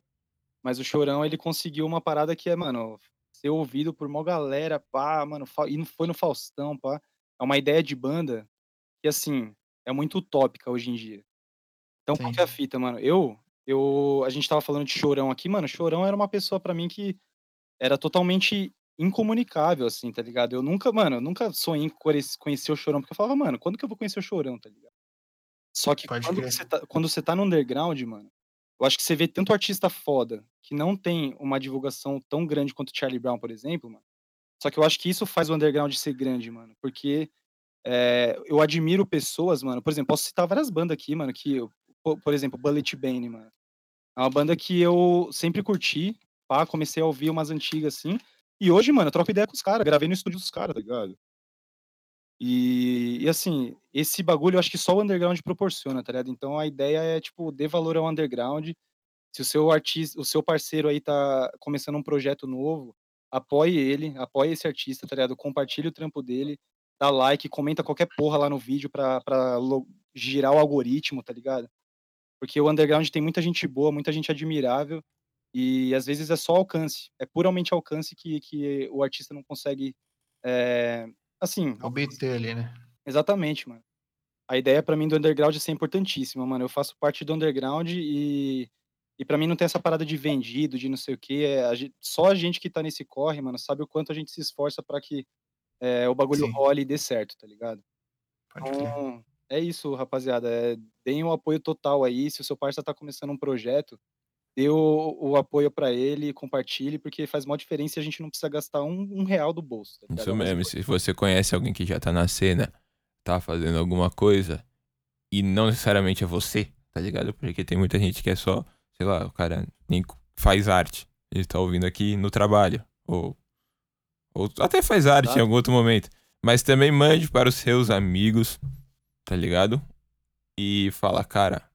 mas o Chorão, ele conseguiu uma parada que é, mano, ser ouvido por mó galera, pá, mano, e foi no Faustão, pá. É uma ideia de banda que, assim, é muito utópica hoje em dia. Então, qual que é a fita, mano? A gente tava falando de Chorão aqui, mano. Chorão era uma pessoa pra mim que era totalmente incomunicável, assim, tá ligado? Eu nunca sonhei em conhecer o Chorão, porque eu falava, mano, quando que eu vou conhecer o Chorão, tá ligado? Só que quando você tá no underground, mano, eu acho que você vê tanto artista foda que não tem uma divulgação tão grande quanto o Charlie Brown, por exemplo, mano. Só que eu acho que isso faz o underground ser grande, mano. Porque eu admiro pessoas, mano. Por exemplo, posso citar várias bandas aqui, mano. Por exemplo, Bullet Bane, mano. É uma banda que eu sempre curti, pá. Comecei a ouvir umas antigas, assim. E hoje, mano, eu troco ideia com os caras. Gravei no estúdio dos caras, tá ligado? E, assim, esse bagulho eu acho que só o underground proporciona, tá ligado? Então a ideia é, tipo, dê valor ao underground. Se o seu artista, o seu parceiro aí tá começando um projeto novo, apoie ele, apoie esse artista, tá ligado? Compartilhe o trampo dele, dá like, comenta qualquer porra lá no vídeo pra girar o algoritmo, tá ligado? Porque o underground tem muita gente boa, muita gente admirável, e às vezes é só alcance, é puramente alcance que o artista não consegue, assim... Obter ali, né? Exatamente, mano. A ideia pra mim do underground é ser importantíssima, mano. Eu faço parte do underground E pra mim não tem essa parada de vendido, de não sei o quê. Só a gente que tá nesse corre, mano, sabe o quanto a gente se esforça pra que o bagulho role e dê certo, tá ligado? Então, é isso, rapaziada. Deem o apoio total aí. Se o seu parceiro tá começando um projeto, dê o apoio pra ele, compartilhe, porque faz maior diferença e a gente não precisa gastar um real do bolso. Tá ligado? Isso mesmo. Se você conhece alguém que já tá na cena, tá fazendo alguma coisa... E não necessariamente é você, tá ligado? Porque tem muita gente que é só, sei lá, o cara nem faz arte. Ele tá ouvindo aqui no trabalho. Ou até faz arte em algum outro momento. Mas também mande para os seus amigos, tá ligado? E fala, cara,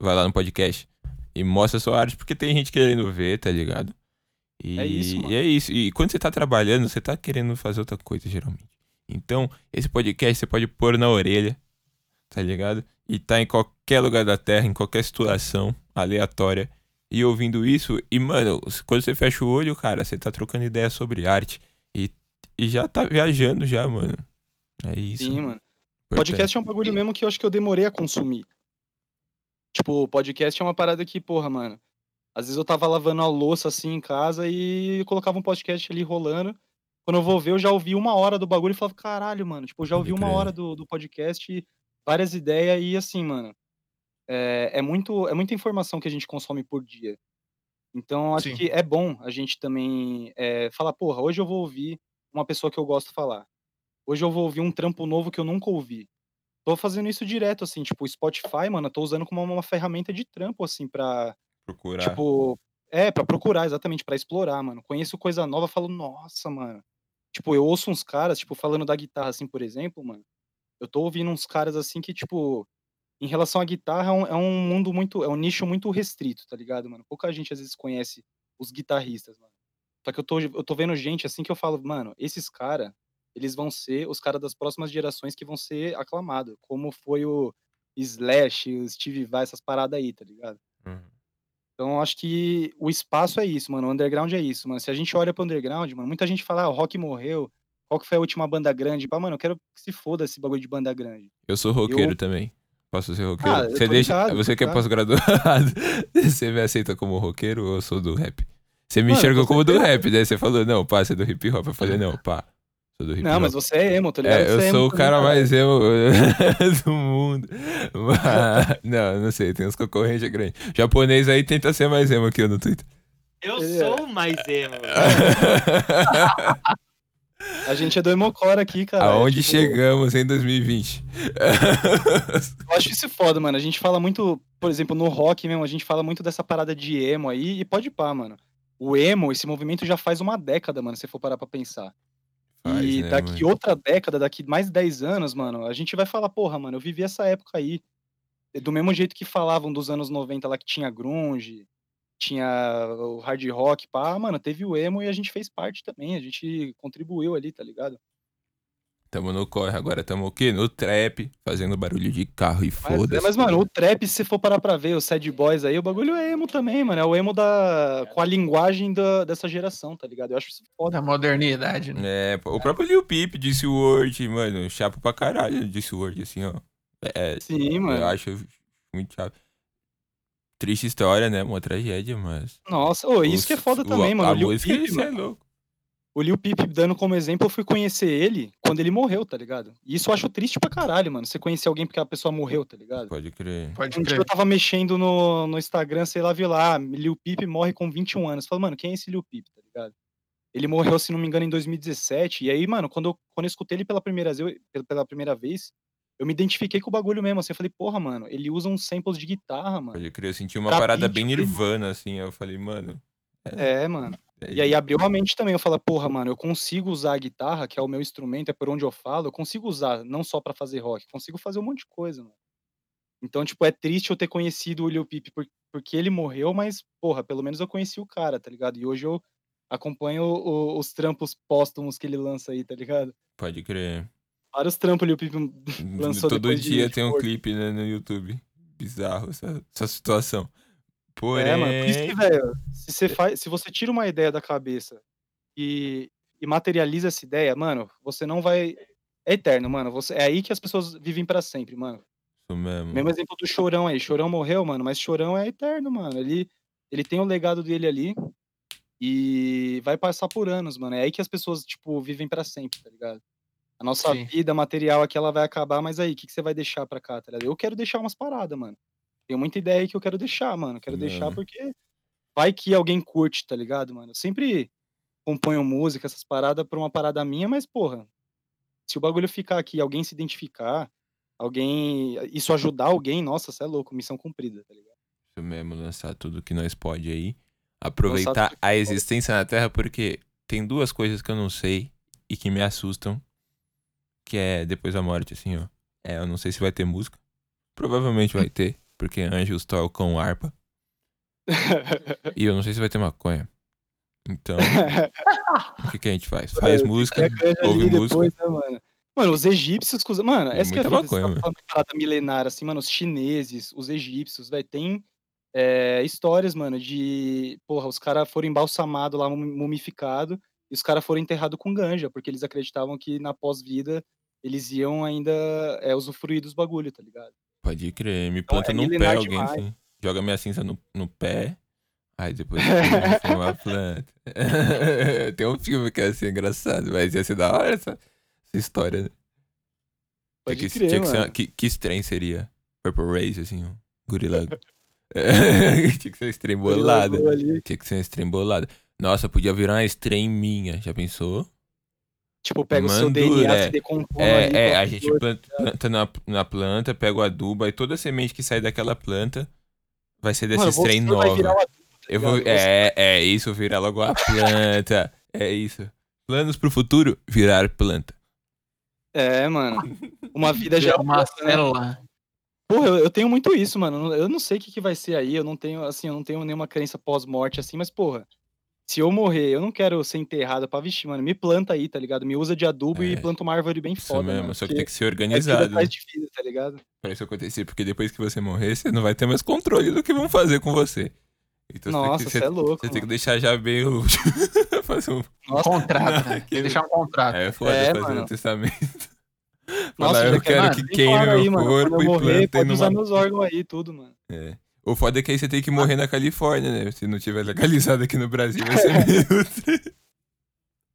vai lá no podcast e mostra sua arte, porque tem gente querendo ver, tá ligado? E é isso. E quando você tá trabalhando, você tá querendo fazer outra coisa, geralmente. Então, esse podcast você pode pôr na orelha, tá ligado? E tá em qualquer lugar da terra, em qualquer situação aleatória. E ouvindo isso, e mano, quando você fecha o olho, cara, você tá trocando ideia sobre arte. E já tá viajando já, mano. É isso. Sim, mano. Podcast é um bagulho mesmo que eu acho que eu demorei a consumir. Tipo, podcast é uma parada que, porra, mano, às vezes eu tava lavando a louça assim em casa e colocava um podcast ali rolando. Quando eu vou ver, eu já ouvi 1 hora do bagulho e falava, caralho, mano, tipo, eu já ouvi 1 hora do podcast e várias ideias e assim, mano, é muita informação que a gente consome por dia. Então, acho que é bom a gente também falar, porra, hoje eu vou ouvir uma pessoa que eu gosto de falar. Hoje eu vou ouvir um trampo novo que eu nunca ouvi. Tô fazendo isso direto, assim, tipo, o Spotify, mano, eu tô usando como uma ferramenta de trampo, assim, pra... procurar. Tipo, pra procurar, exatamente, pra explorar, mano. Conheço coisa nova, falo, nossa, mano. Tipo, eu ouço uns caras, tipo, falando da guitarra, assim, por exemplo, mano. Eu tô ouvindo uns caras, assim, que, tipo... Em relação à guitarra, é um mundo muito... É um nicho muito restrito, tá ligado, mano? Pouca gente, às vezes, conhece os guitarristas, mano. Só que eu tô vendo gente, assim, que eu falo, mano, esses caras, eles vão ser os caras das próximas gerações que vão ser aclamados. Como foi o Slash, o Steve Vai, essas paradas aí, tá ligado? Uhum. Então, acho que o espaço é isso, mano. O underground é isso, mano. Se a gente olha pro underground, mano, muita gente fala, o rock morreu. Qual que foi a última banda grande? Pá, mano, eu quero que se foda esse bagulho de banda grande. Eu sou roqueiro também. Posso ser roqueiro? Você que é pós-graduado, você me aceita como roqueiro ou eu sou do rap? Você me enxergou como do rap, daí você falou, não, pá, você é do hip hop. Eu falei, não, pá, sou do hip hop. Não, mas você é emo, tá ligado? Eu sou o cara mais emo do mundo. Mas, não sei, tem uns concorrentes grandes. Japonês aí tenta ser mais emo que eu no Twitter. Eu sou mais emo. A gente é do Emocore aqui, cara. Aonde chegamos em 2020? Eu acho isso foda, mano. A gente fala muito, por exemplo, no rock mesmo, a gente fala muito dessa parada de emo aí, e pode pá, mano. O emo, esse movimento já faz 1 década, mano, se for parar pra pensar. E daqui outra década, daqui mais 10 anos, mano, a gente vai falar, porra, mano, eu vivi essa época aí. Do mesmo jeito que falavam dos anos 90 lá, que tinha grunge, tinha o hard rock, pá, mano, teve o emo e a gente fez parte também, a gente contribuiu ali, tá ligado? Tamo no corre, agora tamo o quê? No trap, fazendo barulho de carro e foda-se. Mas, mano, o trap, se for parar pra ver, os sad boys aí, o bagulho é emo também, mano, é o emo com a linguagem dessa geração, tá ligado? Eu acho isso foda. Da modernidade, né? O próprio Lil Peep disse o word, mano, chapo pra caralho, disse o word, assim, ó. Sim, mano. Eu acho muito chato. Triste história, né? Uma tragédia, mas... Nossa, isso que é foda também, mano. O Lil Peep, mano. É louco. O Lil Peep, dando como exemplo, eu fui conhecer ele quando ele morreu, tá ligado? E isso eu acho triste pra caralho, mano. Você conhecer alguém porque a pessoa morreu, tá ligado? Pode crer. Eu tava mexendo no Instagram, sei lá, vi lá, Lil Peep morre com 21 anos. Falei, mano, quem é esse Lil Peep, tá ligado? Ele morreu, se não me engano, em 2017. E aí, mano, quando eu escutei ele pela primeira vez... Eu me identifiquei com o bagulho mesmo, assim, eu falei, porra, mano, ele usa uns samples de guitarra, mano. Pode crer, eu senti uma parada bem Nirvana, assim, eu falei, mano... mano. E aí abriu a mente também, eu falei, porra, mano, eu consigo usar a guitarra, que é o meu instrumento, é por onde eu falo, eu consigo usar, não só pra fazer rock, consigo fazer um monte de coisa, mano. Então, tipo, é triste eu ter conhecido o Lil Peep porque ele morreu, mas, porra, pelo menos eu conheci o cara, tá ligado? E hoje eu acompanho os trampos póstumos que ele lança aí, tá ligado? Pode crer. Vários trampos ali o Peep lançou. Todo dia tem um clipe, né, no YouTube. Bizarro essa situação. Porém... mano, por isso que, velho, se você tira uma ideia da cabeça e materializa essa ideia, mano, você não vai... É eterno, mano. É aí que as pessoas vivem pra sempre, mano. Isso mesmo. Mesmo exemplo do Chorão aí. Chorão morreu, mano, mas Chorão é eterno, mano. Ele tem o legado dele ali e vai passar por anos, mano. É aí que as pessoas, tipo, vivem pra sempre, tá ligado? A nossa vida material aqui, ela vai acabar, mas aí, o que você vai deixar pra cá, tá ligado? Eu quero deixar umas paradas, mano. Tem muita ideia aí que eu quero deixar, mano. Deixar porque vai que alguém curte, tá ligado, mano? Eu sempre componho música, essas paradas, pra uma parada minha, mas, porra, se o bagulho ficar aqui e alguém se identificar, alguém, isso ajudar alguém, nossa, você é louco, missão cumprida, tá ligado? Isso mesmo, lançar tudo que nós pode aí, aproveitar a existência na Terra, porque tem duas coisas que eu não sei e que me assustam, que é depois da morte, assim, ó. É, eu não sei se vai ter música, provavelmente vai ter, porque anjos tocam harpa, e eu não sei se vai ter maconha. Então, o que a gente faz? Faz música, ouve música. Depois, né, mano, os egípcios... Mano, essa que é a parada milenar, assim, mano, os chineses, os egípcios, velho, tem histórias, mano, de... Porra, os caras foram embalsamados lá, mumificados, e os caras foram enterrados com ganja, porque eles acreditavam que na pós-vida eles iam ainda usufruir dos bagulho, tá ligado? Pode crer, me planta no pé alguém, assim. Joga minha cinza no pé... Aí depois tem uma planta. Tem um filme que é assim, engraçado, mas ia ser da hora essa história, né? Pode crer, tinha que ser que estranho seria? Purple Race, assim, um gorila. Tinha que ser uma stream bolada. Tinha que ser uma stream bolada. Nossa, podia virar uma stream minha, já pensou? Tipo, pega o seu DNA, se decompõe. A gente planta na planta, pega o adubo, aí toda a semente que sai daquela planta vai ser dessa stream nova. Eu vou, isso, virar logo a planta. É isso. Planos pro futuro, virar planta. É, mano. Uma vida já é uma célula. Porra, eu tenho muito isso, mano. Eu não sei o que vai ser aí. Eu não tenho nenhuma crença pós-morte assim, mas, porra, se eu morrer, eu não quero ser enterrado pra vestir, mano. Me planta aí, tá ligado? Me usa de adubo e planta uma árvore bem foda. Isso mesmo, mano, só que tem que ser organizado. É vida atrás de vida, tá ligado? Pra isso acontecer, porque depois que você morrer, você não vai ter mais controle do que vão fazer com você. Então, nossa, você é louco. Você tem que deixar já bem o... fazer um contrato, né? Tem que deixar um contrato. É foda, fazer um testamento. Nossa, falar, eu quero que queime meu corpo e plantem. Pode usar meus órgãos aí, tudo, mano. É. O foda é que aí você tem que morrer na Califórnia, né? Se não tiver legalizado aqui no Brasil, vai ser meio...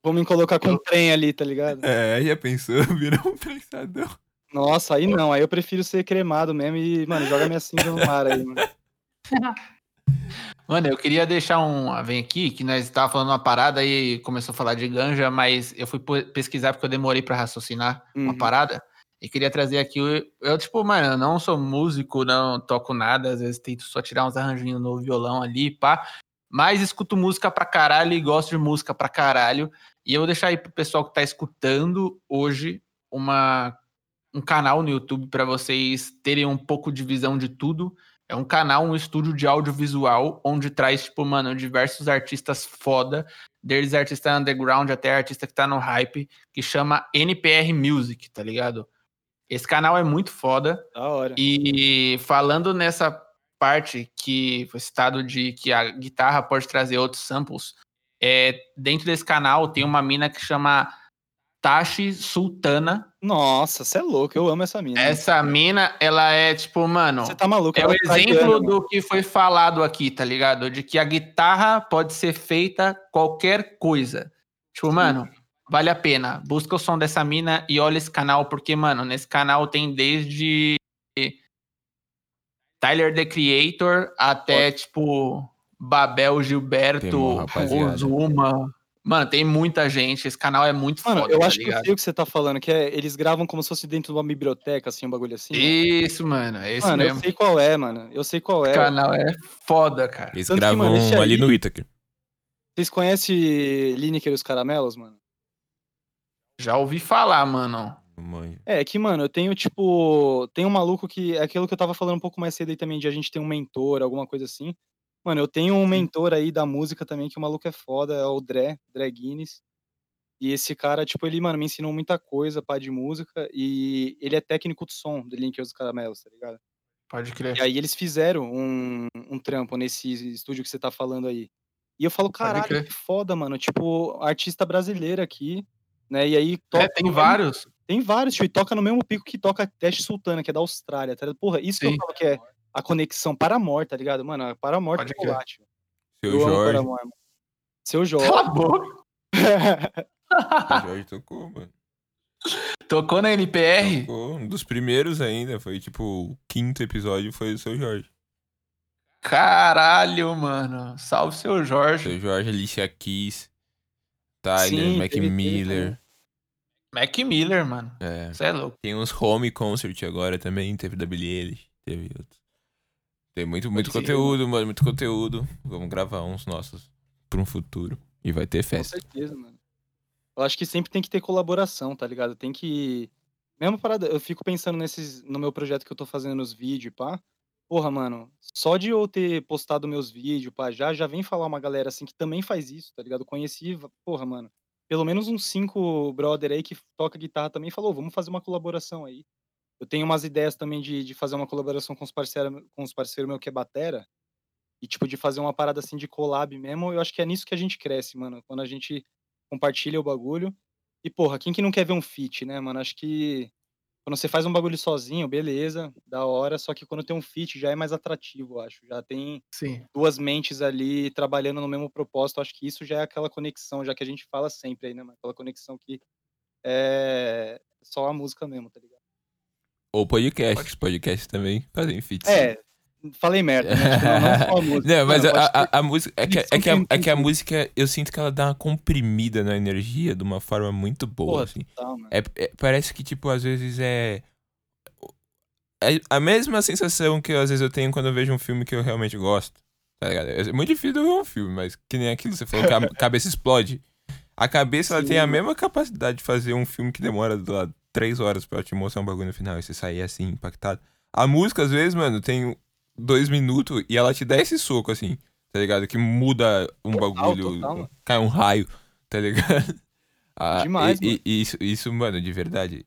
Vou me colocar com um trem ali, tá ligado? É, já pensou? Virou um prensadão. Nossa, aí não. Aí eu prefiro ser cremado mesmo e, mano, joga minha cinza no mar aí, mano. Mano, eu queria deixar vem aqui, que nós estávamos falando uma parada e começou a falar de ganja, mas eu fui pesquisar porque eu demorei pra raciocinar uma parada, e queria trazer aqui, eu tipo, mano, eu não sou músico, não toco nada, às vezes tento só tirar uns arranjinhos no violão ali, pá, mas escuto música pra caralho e gosto de música pra caralho, e eu vou deixar aí pro pessoal que tá escutando hoje um canal no YouTube pra vocês terem um pouco de visão de tudo. É um canal, um estúdio de audiovisual, onde traz, tipo, mano, diversos artistas foda, desde artista underground até artista que tá no hype, que chama NPR Music, tá ligado? Esse canal é muito foda. Da hora. E falando nessa parte que foi citado de que a guitarra pode trazer outros samples, dentro desse canal tem uma mina que chama Tashi Sultana. Nossa, você é louco, eu amo essa mina. Essa mina, ela é tipo, mano... Você tá maluco? É o exemplo do que foi falado aqui, tá ligado? De que a guitarra pode ser feita qualquer coisa. Tipo, mano, vale a pena. Busca o som dessa mina e olha esse canal, porque, mano, nesse canal tem desde Tyler, The Creator, até, tipo, Babel, Gilberto, Ozuma... Mano, tem muita gente, esse canal é muito foda, eu acho, tá ligado? Que eu sei o que você tá falando, que eles gravam como se fosse dentro de uma biblioteca, assim, um bagulho assim. Isso, né? Mano, é esse mesmo. Eu sei qual é, mano, O canal é foda, cara. Eles tanto gravam que, mano, ali no Itaquí. Vocês conhecem Lineker e os Caramelos, mano? Já ouvi falar, mano. É que, mano, eu tenho, tipo... Tem um maluco que... É aquilo que eu tava falando um pouco mais cedo aí também, de a gente ter um mentor, alguma coisa assim. Mano, eu tenho um mentor aí da música também, que o maluco é foda, é o Dre Guinness. E esse cara, tipo, ele, mano, me ensinou muita coisa, pá, de música. E ele é técnico de som do Linker dos Caramelos, tá ligado? Pode crer. E aí eles fizeram um trampo nesse estúdio que você tá falando aí. E eu falo, caralho, que foda, mano. Tipo, artista brasileira aqui, né? E aí toca... tem vários. Tem vários, tipo, e toca no mesmo pico que toca Tashi Sultana, que é da Austrália, tá ligado? Porra, isso que eu falo que é... A conexão Paramore, tá ligado? Mano, a Paramore é chocolate. Seu Jorge. Seu Jorge. Cala a boca. Seu Jorge tocou, mano. Tocou na NPR? Tocou, um dos primeiros ainda. Foi tipo, o quinto episódio foi o Seu Jorge. Caralho, mano. Salve, Seu Jorge. Seu Jorge, Alicia Keys, Tyler, Mac Miller. Mac Miller, mano. É. Você é louco. Tem uns home concert agora também, teve da Billie Eilish, teve outros. Tem muito conteúdo, mano, muito conteúdo. Vamos gravar uns nossos para um futuro. E vai ter festa. Com certeza, mano. Eu acho que sempre tem que ter colaboração, tá ligado? Tem que... Mesmo parada, eu fico pensando no meu projeto que eu tô fazendo nos vídeos, pá. Porra, mano, só de eu ter postado meus vídeos, pá, já vem falar uma galera assim que também faz isso, tá ligado? Conheci, porra, mano, pelo menos uns 5 brother aí que toca guitarra também falou, vamos fazer uma colaboração aí. Eu tenho umas ideias também de fazer uma colaboração com os parceiros meu que é batera. E, tipo, de fazer uma parada assim de collab mesmo. Eu acho que é nisso que a gente cresce, mano. Quando a gente compartilha o bagulho. E, porra, quem que não quer ver um feat, né, mano? Acho que quando você faz um bagulho sozinho, beleza, da hora. Só que quando tem um feat já é mais atrativo, eu acho. Já tem Sim. duas mentes ali trabalhando no mesmo propósito. Acho que isso já é aquela conexão, já que a gente fala sempre aí, né, mano? Aquela conexão que é só a música mesmo, tá ligado? Ou podcasts também fazem feats. É, falei merda, né? Tipo, não só a música. Não, mas mano, a música... É que a música, eu sinto que ela dá uma comprimida na energia de uma forma muito boa, pô, assim. Total, parece que, tipo, às vezes é a mesma sensação que às vezes eu tenho quando eu vejo um filme que eu realmente gosto, tá ligado? É muito difícil eu ver um filme, mas que nem aquilo que você falou, que a cabeça explode. A cabeça, ela tem a mesma capacidade de fazer um filme que demora do lado 3 horas pra eu te mostrar um bagulho no final e você sair assim, impactado. A música, às vezes, mano, tem 2 minutos e ela te dá esse soco, assim, tá ligado? Que muda um bagulho, total, cai um raio, tá ligado? Demais, mano. Isso, mano, de verdade,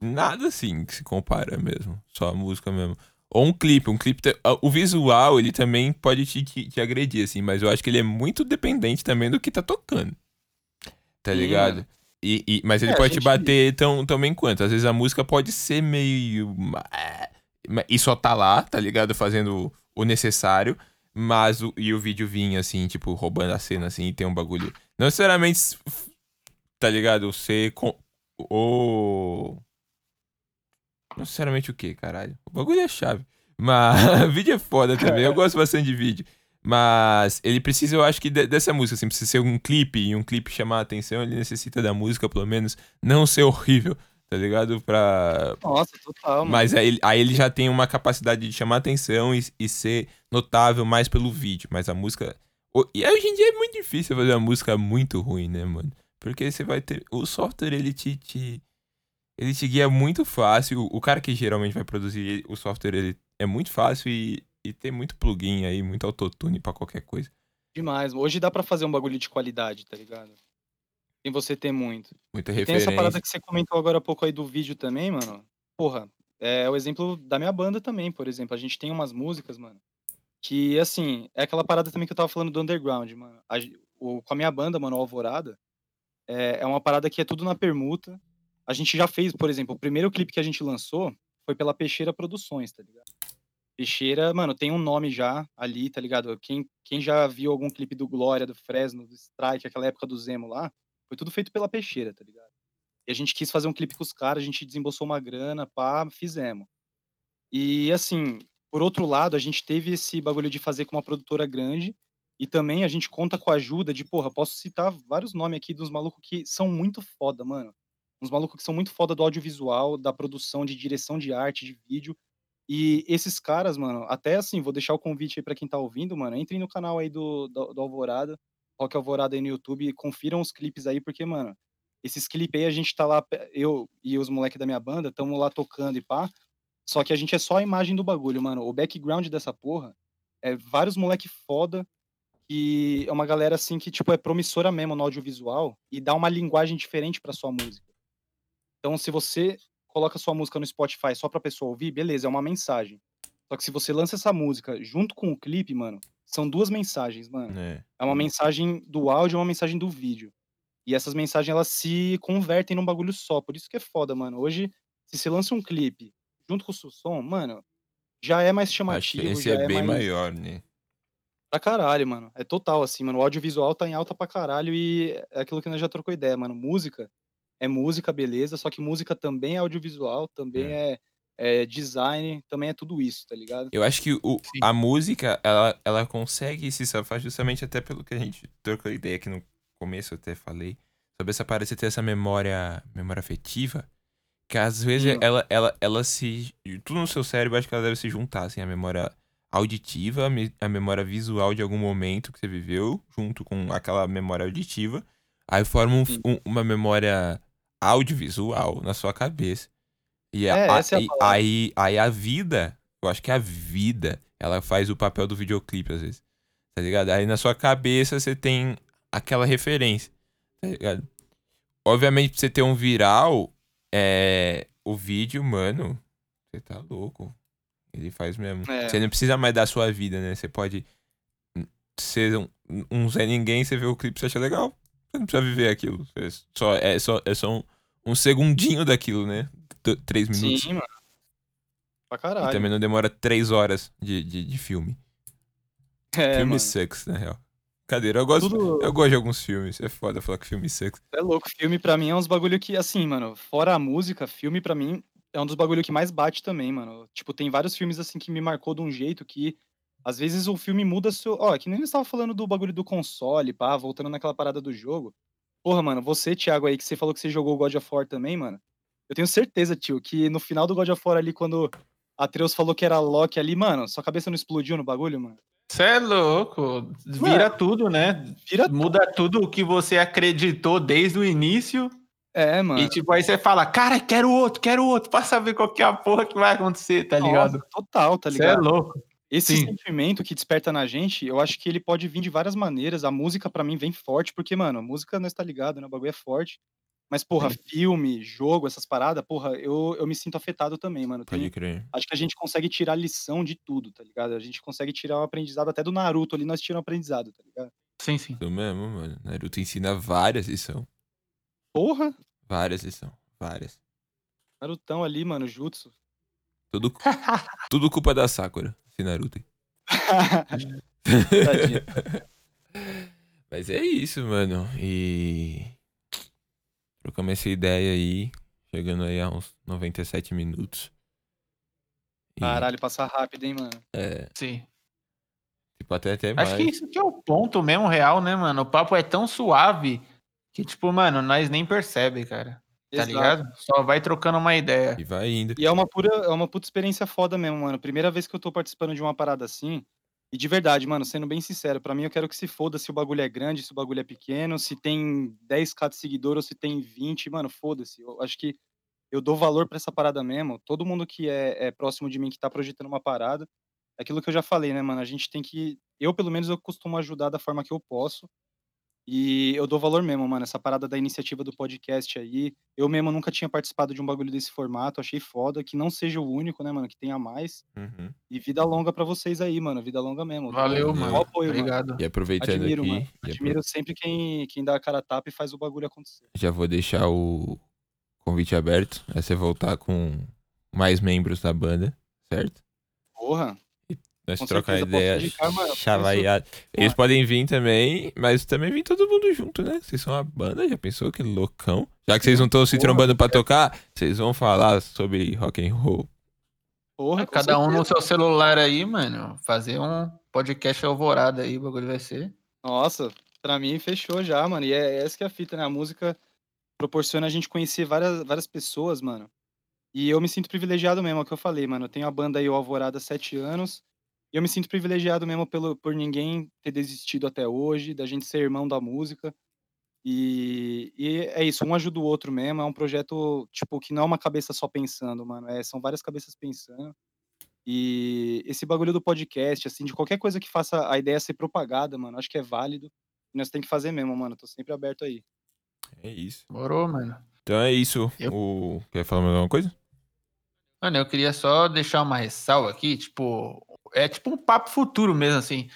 nada assim que se compara mesmo, só a música mesmo. Ou um clipe, o visual, ele também pode te agredir, assim, mas eu acho que ele é muito dependente também do que tá tocando, tá ligado? Mas ele pode te bater também quanto. Às vezes a música pode ser meio... E só tá lá, tá ligado? Fazendo o necessário. Mas o vídeo vinha, assim, tipo, roubando a cena, assim, e tem um bagulho... Não necessariamente, tá ligado? Você... Não necessariamente o quê, caralho? O bagulho é chave. Mas vídeo é foda também. Eu gosto bastante de vídeo. Mas ele precisa, eu acho que dessa música, assim, precisa ser um clipe, e um clipe chamar a atenção, ele necessita da música, pelo menos, não ser horrível, tá ligado? Pra... Nossa, total, mano. Mas aí ele já tem uma capacidade de chamar a atenção e ser notável mais pelo vídeo, mas a música... E hoje em dia é muito difícil fazer uma música muito ruim, né, mano? Porque você vai ter... O software, ele te guia muito fácil, o cara que geralmente vai produzir o software, ele é muito fácil e tem muito plugin aí, muito autotune pra qualquer coisa. Demais. Hoje dá pra fazer um bagulho de qualidade, tá ligado? Sem você ter muito. Muita referência. Tem essa parada que você comentou agora há pouco aí do vídeo também, mano. Porra, é o exemplo da minha banda também, por exemplo. A gente tem umas músicas, mano, que, assim, é aquela parada também que eu tava falando do underground, mano. Com a minha banda, mano, Alvorada, é uma parada que é tudo na permuta. A gente já fez, por exemplo, o primeiro clipe que a gente lançou foi pela Peixeira Produções, tá ligado? Peixeira, mano, tem um nome já ali, tá ligado? Quem já viu algum clipe do Glória, do Fresno, do Strike, aquela época do Zemo lá, foi tudo feito pela Peixeira, tá ligado? E a gente quis fazer um clipe com os caras, a gente desembolsou uma grana, pá, fizemos. E, assim, por outro lado, a gente teve esse bagulho de fazer com uma produtora grande e também a gente conta com a ajuda de, porra, posso citar vários nomes aqui dos malucos que são muito foda, mano. Uns malucos que são muito foda do audiovisual, da produção, de direção de arte, de vídeo. E esses caras, mano, até assim, vou deixar o convite aí pra quem tá ouvindo, mano, entrem no canal aí do Alvorada, Rock Alvorada aí no YouTube, e confiram os clipes aí, porque, mano, esses clipes aí a gente tá lá, eu e os moleques da minha banda, estamos lá tocando e pá, só que a gente é só a imagem do bagulho, mano, o background dessa porra é vários moleques foda, e é uma galera assim que, tipo, é promissora mesmo no audiovisual, e dá uma linguagem diferente pra sua música. Então, se você... coloca sua música no Spotify só pra pessoa ouvir, beleza, é uma mensagem. Só que se você lança essa música junto com o clipe, mano, são 2 mensagens, mano. É uma mensagem do áudio e uma mensagem do vídeo. E essas mensagens, elas se convertem num bagulho só. Por isso que é foda, mano. Hoje, se você lança um clipe junto com o seu som, mano, já é mais chamativo. A experiência é bem maior, né? Pra caralho, mano. É total, assim, mano. O audiovisual tá em alta pra caralho e é aquilo que nós já trocou ideia, mano. Música... é música, beleza, só que música também é audiovisual, também é design, também é tudo isso, tá ligado? Eu acho que a música, ela consegue se safar justamente até pelo que a gente trocou ideia, que no começo eu até falei, Sobre essa parada, você ter essa memória afetiva, que às vezes ela se... Tudo no seu cérebro, acho que ela deve se juntar, assim, a memória auditiva, a memória visual de algum momento que você viveu, junto com aquela memória auditiva, aí forma uma memória audiovisual na sua cabeça. E aí a vida, eu acho que a vida, ela faz o papel do videoclipe, às vezes, tá ligado? Aí na sua cabeça você tem aquela referência, tá ligado? Obviamente, pra você ter um viral, o vídeo, mano, você tá louco. Ele faz mesmo. Você não precisa mais da sua vida, né? Você pode ser um Zé Ninguém, você vê o clipe, você acha legal. Você não precisa viver aquilo. É só um segundinho daquilo, né? 3 minutos. Sim, mano. Pra caralho. E também não demora 3 horas de filme. Filme sucks, na real. Cadeira, eu gosto de alguns filmes. É foda falar que filme sucks. É louco, filme pra mim é uns bagulho que, assim, mano, fora a música, filme pra mim é um dos bagulho que mais bate também, mano. Tipo, tem vários filmes, assim, que me marcou de um jeito que, às vezes, o filme muda seu... Ó, que nem eles estavam falando do bagulho do console, pá, voltando naquela parada do jogo. Porra, mano, você, Thiago, aí, que você falou que você jogou God of War também, mano. Eu tenho certeza, tio, que no final do God of War ali, quando Atreus falou que era Loki ali, mano, sua cabeça não explodiu no bagulho, mano? Você é louco. Vira tudo, né? Muda tudo o que você acreditou desde o início. É, mano. E tipo, aí você fala, cara, quero outro, pra saber qual que é a porra que vai acontecer, tá ligado? Nossa, total, tá ligado? Você é louco. Esse sentimento que desperta na gente, eu acho que ele pode vir de várias maneiras. A música, pra mim, vem forte, porque, mano, a música não está ligada, né? O bagulho é forte. Mas, porra, filme, jogo, essas paradas, porra, eu me sinto afetado também, mano. Pode crer. Acho que a gente consegue tirar lição de tudo, tá ligado? A gente consegue tirar um aprendizado até do Naruto ali, nós tiramos um aprendizado, tá ligado? Sim, sim. Isso mesmo, mano. Naruto ensina várias lições. Porra! Várias lições. Narutão ali, mano, Jutsu. Tudo culpa da Sakura, esse Naruto. Tadinho. Mas é isso, mano. E... trocamos essa ideia aí, chegando aí a uns 97 minutos. E... caralho, passa rápido, hein, mano? É. Sim. Tipo, até mais. Acho que isso aqui é o ponto mesmo real, né, mano? O papo é tão suave que, tipo, mano, nós nem percebe, cara. Tá Exato. Ligado? Só vai trocando uma ideia. E vai indo. E é uma puta experiência foda mesmo, mano. Primeira vez que eu tô participando de uma parada assim... E de verdade, mano, sendo bem sincero, pra mim eu quero que se foda se o bagulho é grande, se o bagulho é pequeno, se tem 10k de seguidor ou se tem 20, mano, foda-se. Eu acho que eu dou valor pra essa parada mesmo. Todo mundo que é próximo de mim, que tá projetando uma parada, é aquilo que eu já falei, né, mano? A gente tem que... Eu, pelo menos, eu costumo ajudar da forma que eu posso. E eu dou valor mesmo, mano, essa parada da iniciativa do podcast aí. Eu mesmo nunca tinha participado de um bagulho desse formato, achei foda, que não seja o único, né, mano, que tenha mais. Uhum. E vida longa pra vocês aí, mano, vida longa mesmo. Valeu, mano. Bom apoio, obrigado. Mano. E aproveitando admiro, aqui... mano. Admiro sempre quem dá a cara a tapa e faz o bagulho acontecer. Já vou deixar o convite aberto, é você voltar com mais membros da banda, certo? Porra! Nós trocamos ideias chavaiadas. Eles podem vir também, mas também vem todo mundo junto, né? Vocês são uma banda, já pensou? Que loucão. Já que vocês não estão se trombando pra tocar, vocês vão falar sobre rock and roll. Porra, cada um no seu celular aí, mano. Fazer um podcast alvorada aí, o bagulho vai ser. Nossa, pra mim fechou já, mano. E é essa que é a fita, né? A música proporciona a gente conhecer várias pessoas, mano. E eu me sinto privilegiado mesmo, é o que eu falei, mano. Eu tenho a banda aí, o Alvorada, há 7 anos. E eu me sinto privilegiado mesmo por ninguém ter desistido até hoje, da gente ser irmão da música. E é isso, um ajuda o outro mesmo. É um projeto, tipo, que não é uma cabeça só pensando, mano. São várias cabeças pensando. E esse bagulho do podcast, assim, de qualquer coisa que faça a ideia ser propagada, mano, acho que é válido. E nós tem que fazer mesmo, mano. Tô sempre aberto aí. É isso. Morou, mano. Então é isso. Quer falar mais alguma coisa? Mano, eu queria só deixar uma ressalva aqui, tipo... É tipo um papo futuro mesmo, assim.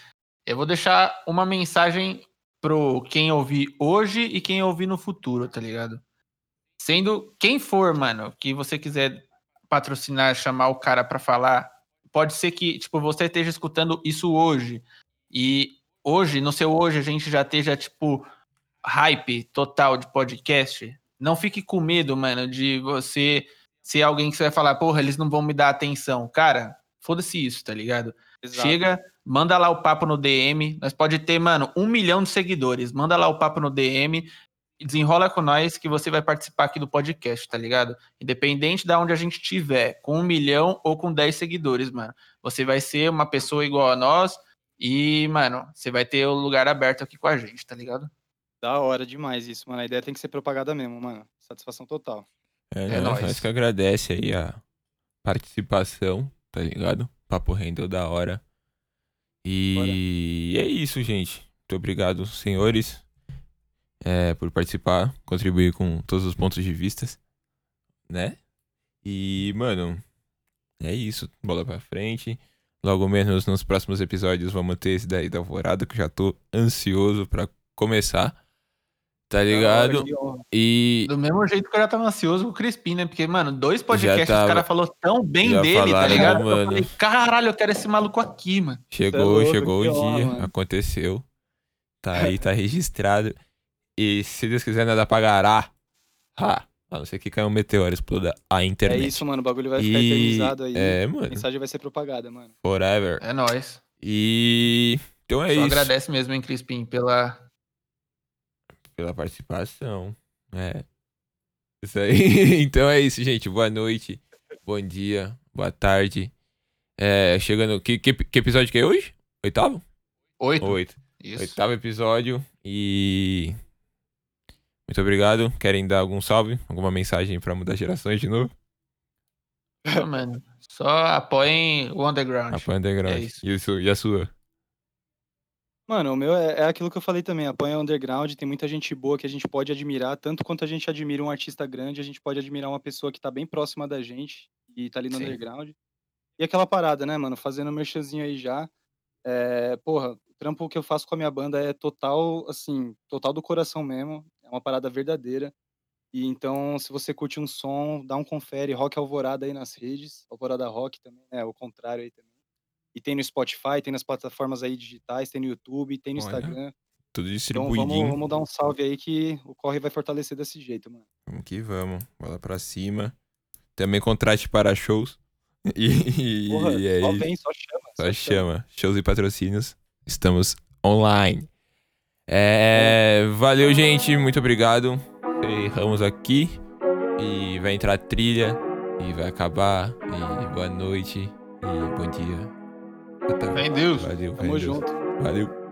Eu vou deixar uma mensagem pro quem ouvir hoje e quem ouvir no futuro, tá ligado? Sendo quem for, mano, que você quiser patrocinar, chamar o cara pra falar, pode ser que, tipo, você esteja escutando isso hoje. E hoje, no seu hoje, a gente já esteja, tipo, hype total de podcast. Não fique com medo, mano, de você ser alguém que você vai falar, porra, eles não vão me dar atenção. Cara... foda-se isso, tá ligado? Exato. Chega, manda lá o papo no DM. Nós pode ter, mano, 1 milhão de seguidores. Manda lá o papo no DM. desenrola com nós que você vai participar aqui do podcast, tá ligado? Independente de onde a gente tiver, com 1 milhão ou com 10 seguidores, mano. Você vai ser uma pessoa igual a nós e, mano, você vai ter o lugar aberto aqui com a gente, tá ligado? Da hora demais isso, mano. A ideia tem que ser propagada mesmo, mano. Satisfação total. É nóis. Nós que agradece aí a participação, tá ligado? Papo rendeu da hora. E é isso, gente. Muito obrigado, senhores, por participar, contribuir com todos os pontos de vista, né? E, mano, é isso. Bola pra frente. Logo menos nos próximos episódios vamos ter esse daí da Alvorada, que eu já tô ansioso pra começar. Tá ligado? E... do mesmo jeito que eu já tava ansioso com o Crispim, né? Porque, mano, 2 podcasts tava... o cara falou tão bem dele, falaram, tá ligado? Mano. Eu falei, caralho, eu quero esse maluco aqui, mano. Chegou o dia, mano. Aconteceu. Tá aí, tá registrado. E se Deus quiser, nada pagará. A não ser que caia um meteoro, exploda a internet. É isso, mano, o bagulho vai ficar eternizado aí. É, mano. A mensagem vai ser propagada, mano. Forever. É nóis. E... então é só isso. Só agradece mesmo, hein, Crispim, pela participação, é isso aí. Então é isso, gente, boa noite, bom dia, boa tarde, chegando, que episódio que é hoje? 8º? 8, isso. 8º episódio e muito obrigado. Querem dar algum salve, alguma mensagem pra mudar gerações de novo? Não, mano, só apoiem o Underground. É isso. Isso, e a sua? Mano, o meu é aquilo que eu falei também, apoia Underground, tem muita gente boa que a gente pode admirar, tanto quanto a gente admira um artista grande, a gente pode admirar uma pessoa que tá bem próxima da gente e tá ali no Underground. E aquela parada, né, mano, fazendo um merchanzinho aí já, o trampo que eu faço com a minha banda é total, assim, total do coração mesmo, é uma parada verdadeira. E então, se você curte um som, dá um confere, Rock Alvorada aí nas redes, Alvorada Rock também, é o contrário aí também. E tem no Spotify, tem nas plataformas aí digitais, tem no YouTube, tem no Instagram. Tudo distribuidinho. Então vamos dar um salve aí que o corre vai fortalecer desse jeito, mano. Vamos que vamos. Bola pra cima. Também contrate para shows. Porra, e só vem, só chama. Só chama. Shows e patrocínios. Estamos online. Valeu, gente. Muito obrigado. Erramos aqui. E vai entrar a trilha. E vai acabar. E boa noite. E bom dia. Até. Vem Deus. Valeu, tamo junto. Valeu.